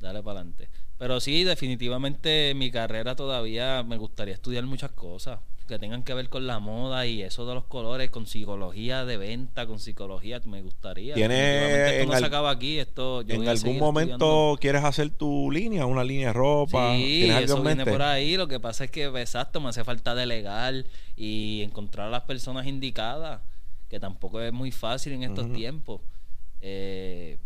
Dale para adelante. Pero sí, definitivamente en mi carrera todavía me gustaría estudiar muchas cosas que tengan que ver con la moda y eso de los colores, con psicología de venta, con psicología, me gustaría. ¿Tiene esto no al... se acaba aquí? Esto, yo ¿En algún momento estudiando. Quieres hacer tu línea, una línea de ropa? Sí, eso viene por ahí. Lo que pasa es que, exacto, me hace falta delegar y encontrar a las personas indicadas, que tampoco es muy fácil en estos uh-huh. tiempos eh,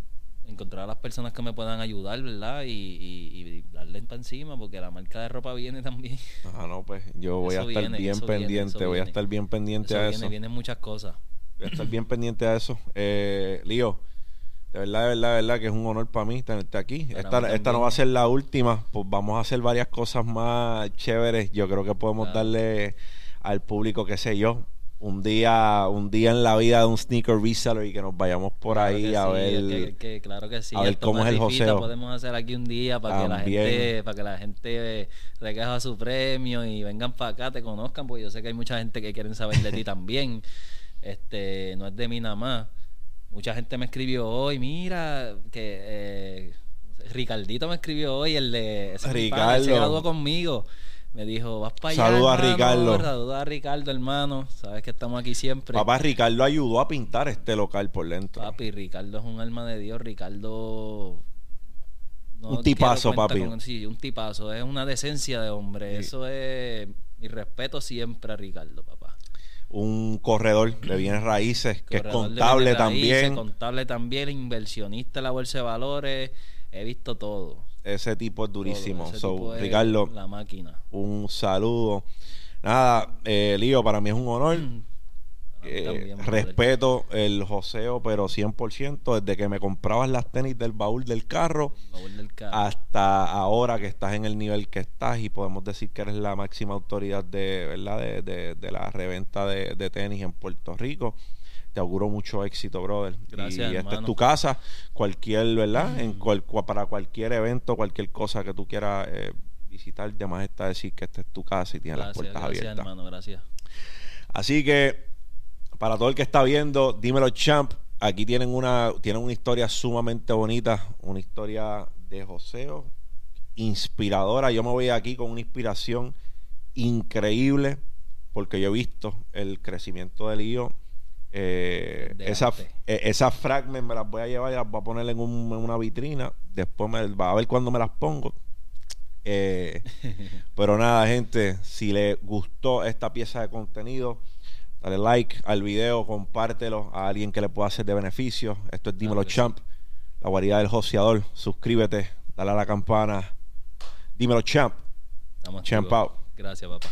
encontrar a las personas que me puedan ayudar, ¿verdad? Y, y, y darle para encima, porque la marca de ropa viene también. Ah, no, pues yo voy a, viene, bien pendiente, viene, voy a estar bien pendiente, voy a estar bien pendiente a eso. Viene, vienen muchas cosas. Voy a estar bien pendiente a eso. Eh, Lío, de verdad, de verdad, de verdad que es un honor para mí tenerte aquí. Esta, esta no va a ser la última, pues vamos a hacer varias cosas más chéveres. Yo creo que podemos claro. darle al público, qué sé yo, un día un día en la vida de un sneaker reseller y que nos vayamos por claro ahí a sí, ver que, que, claro que sí, a ver cómo es el joseo. Podemos hacer aquí un día para También. que la gente para que la gente recoja su premio y vengan para acá, te conozcan, porque yo sé que hay mucha gente que quieren saber de ti también. Este no es de mí nada más. Mucha gente me escribió hoy, mira que eh, Ricardito me escribió hoy, el de ese Ricardo, se graduó conmigo. Me dijo, vas para allá. Saludos a Ricardo. Saludos a Ricardo, hermano. Sabes que estamos aquí siempre. Papá, Ricardo ayudó a pintar este local por dentro. Papi, Ricardo es un alma de Dios. Ricardo. No un tipazo, papi. Con, sí, un tipazo. Es una decencia de hombre. Sí. Eso es. Mi respeto siempre a Ricardo, papá. Un corredor de bienes raíces, que corredor es contable también. Raíces, contable también, inversionista en la bolsa de valores. He visto todo. Ese tipo es durísimo. Todo, so, tipo es Ricardo, la máquina. Un saludo. Nada, eh, Lío, para mí es un honor. Mm. Eh, también, respeto el joseo, pero cien por ciento desde que me comprabas las tenis del baúl del carro, baúl del carro hasta ahora que estás en el nivel que estás y podemos decir que eres la máxima autoridad de, ¿verdad? de, de, de la reventa de, de tenis en Puerto Rico. Te auguro mucho éxito, brother. Gracias, y esta es tu casa. Cualquier, ¿verdad? Mm. En cual, para cualquier evento, cualquier cosa que tú quieras eh, visitar, además está decir que esta es tu casa y tienes gracias, las puertas gracias, abiertas. Gracias, hermano, gracias. Así que para todo el que está viendo, dímelo champ, aquí tienen una, tienen una historia sumamente bonita, una historia de joseo, inspiradora. Yo me voy aquí con una inspiración increíble, porque yo he visto el crecimiento del I O. Eh, esas eh, esa fragment me las voy a llevar y las voy a poner en, un, en una vitrina. Después me va a ver cuando me las pongo. Eh, pero nada, gente, si les gustó esta pieza de contenido, dale like al video, compártelo a alguien que le pueda hacer de beneficio. Esto es Dímelo Champ, la guarida del joseador. Suscríbete, dale a la campana. Dímelo Champ. Estamos Champ activos. Out. Gracias, papá.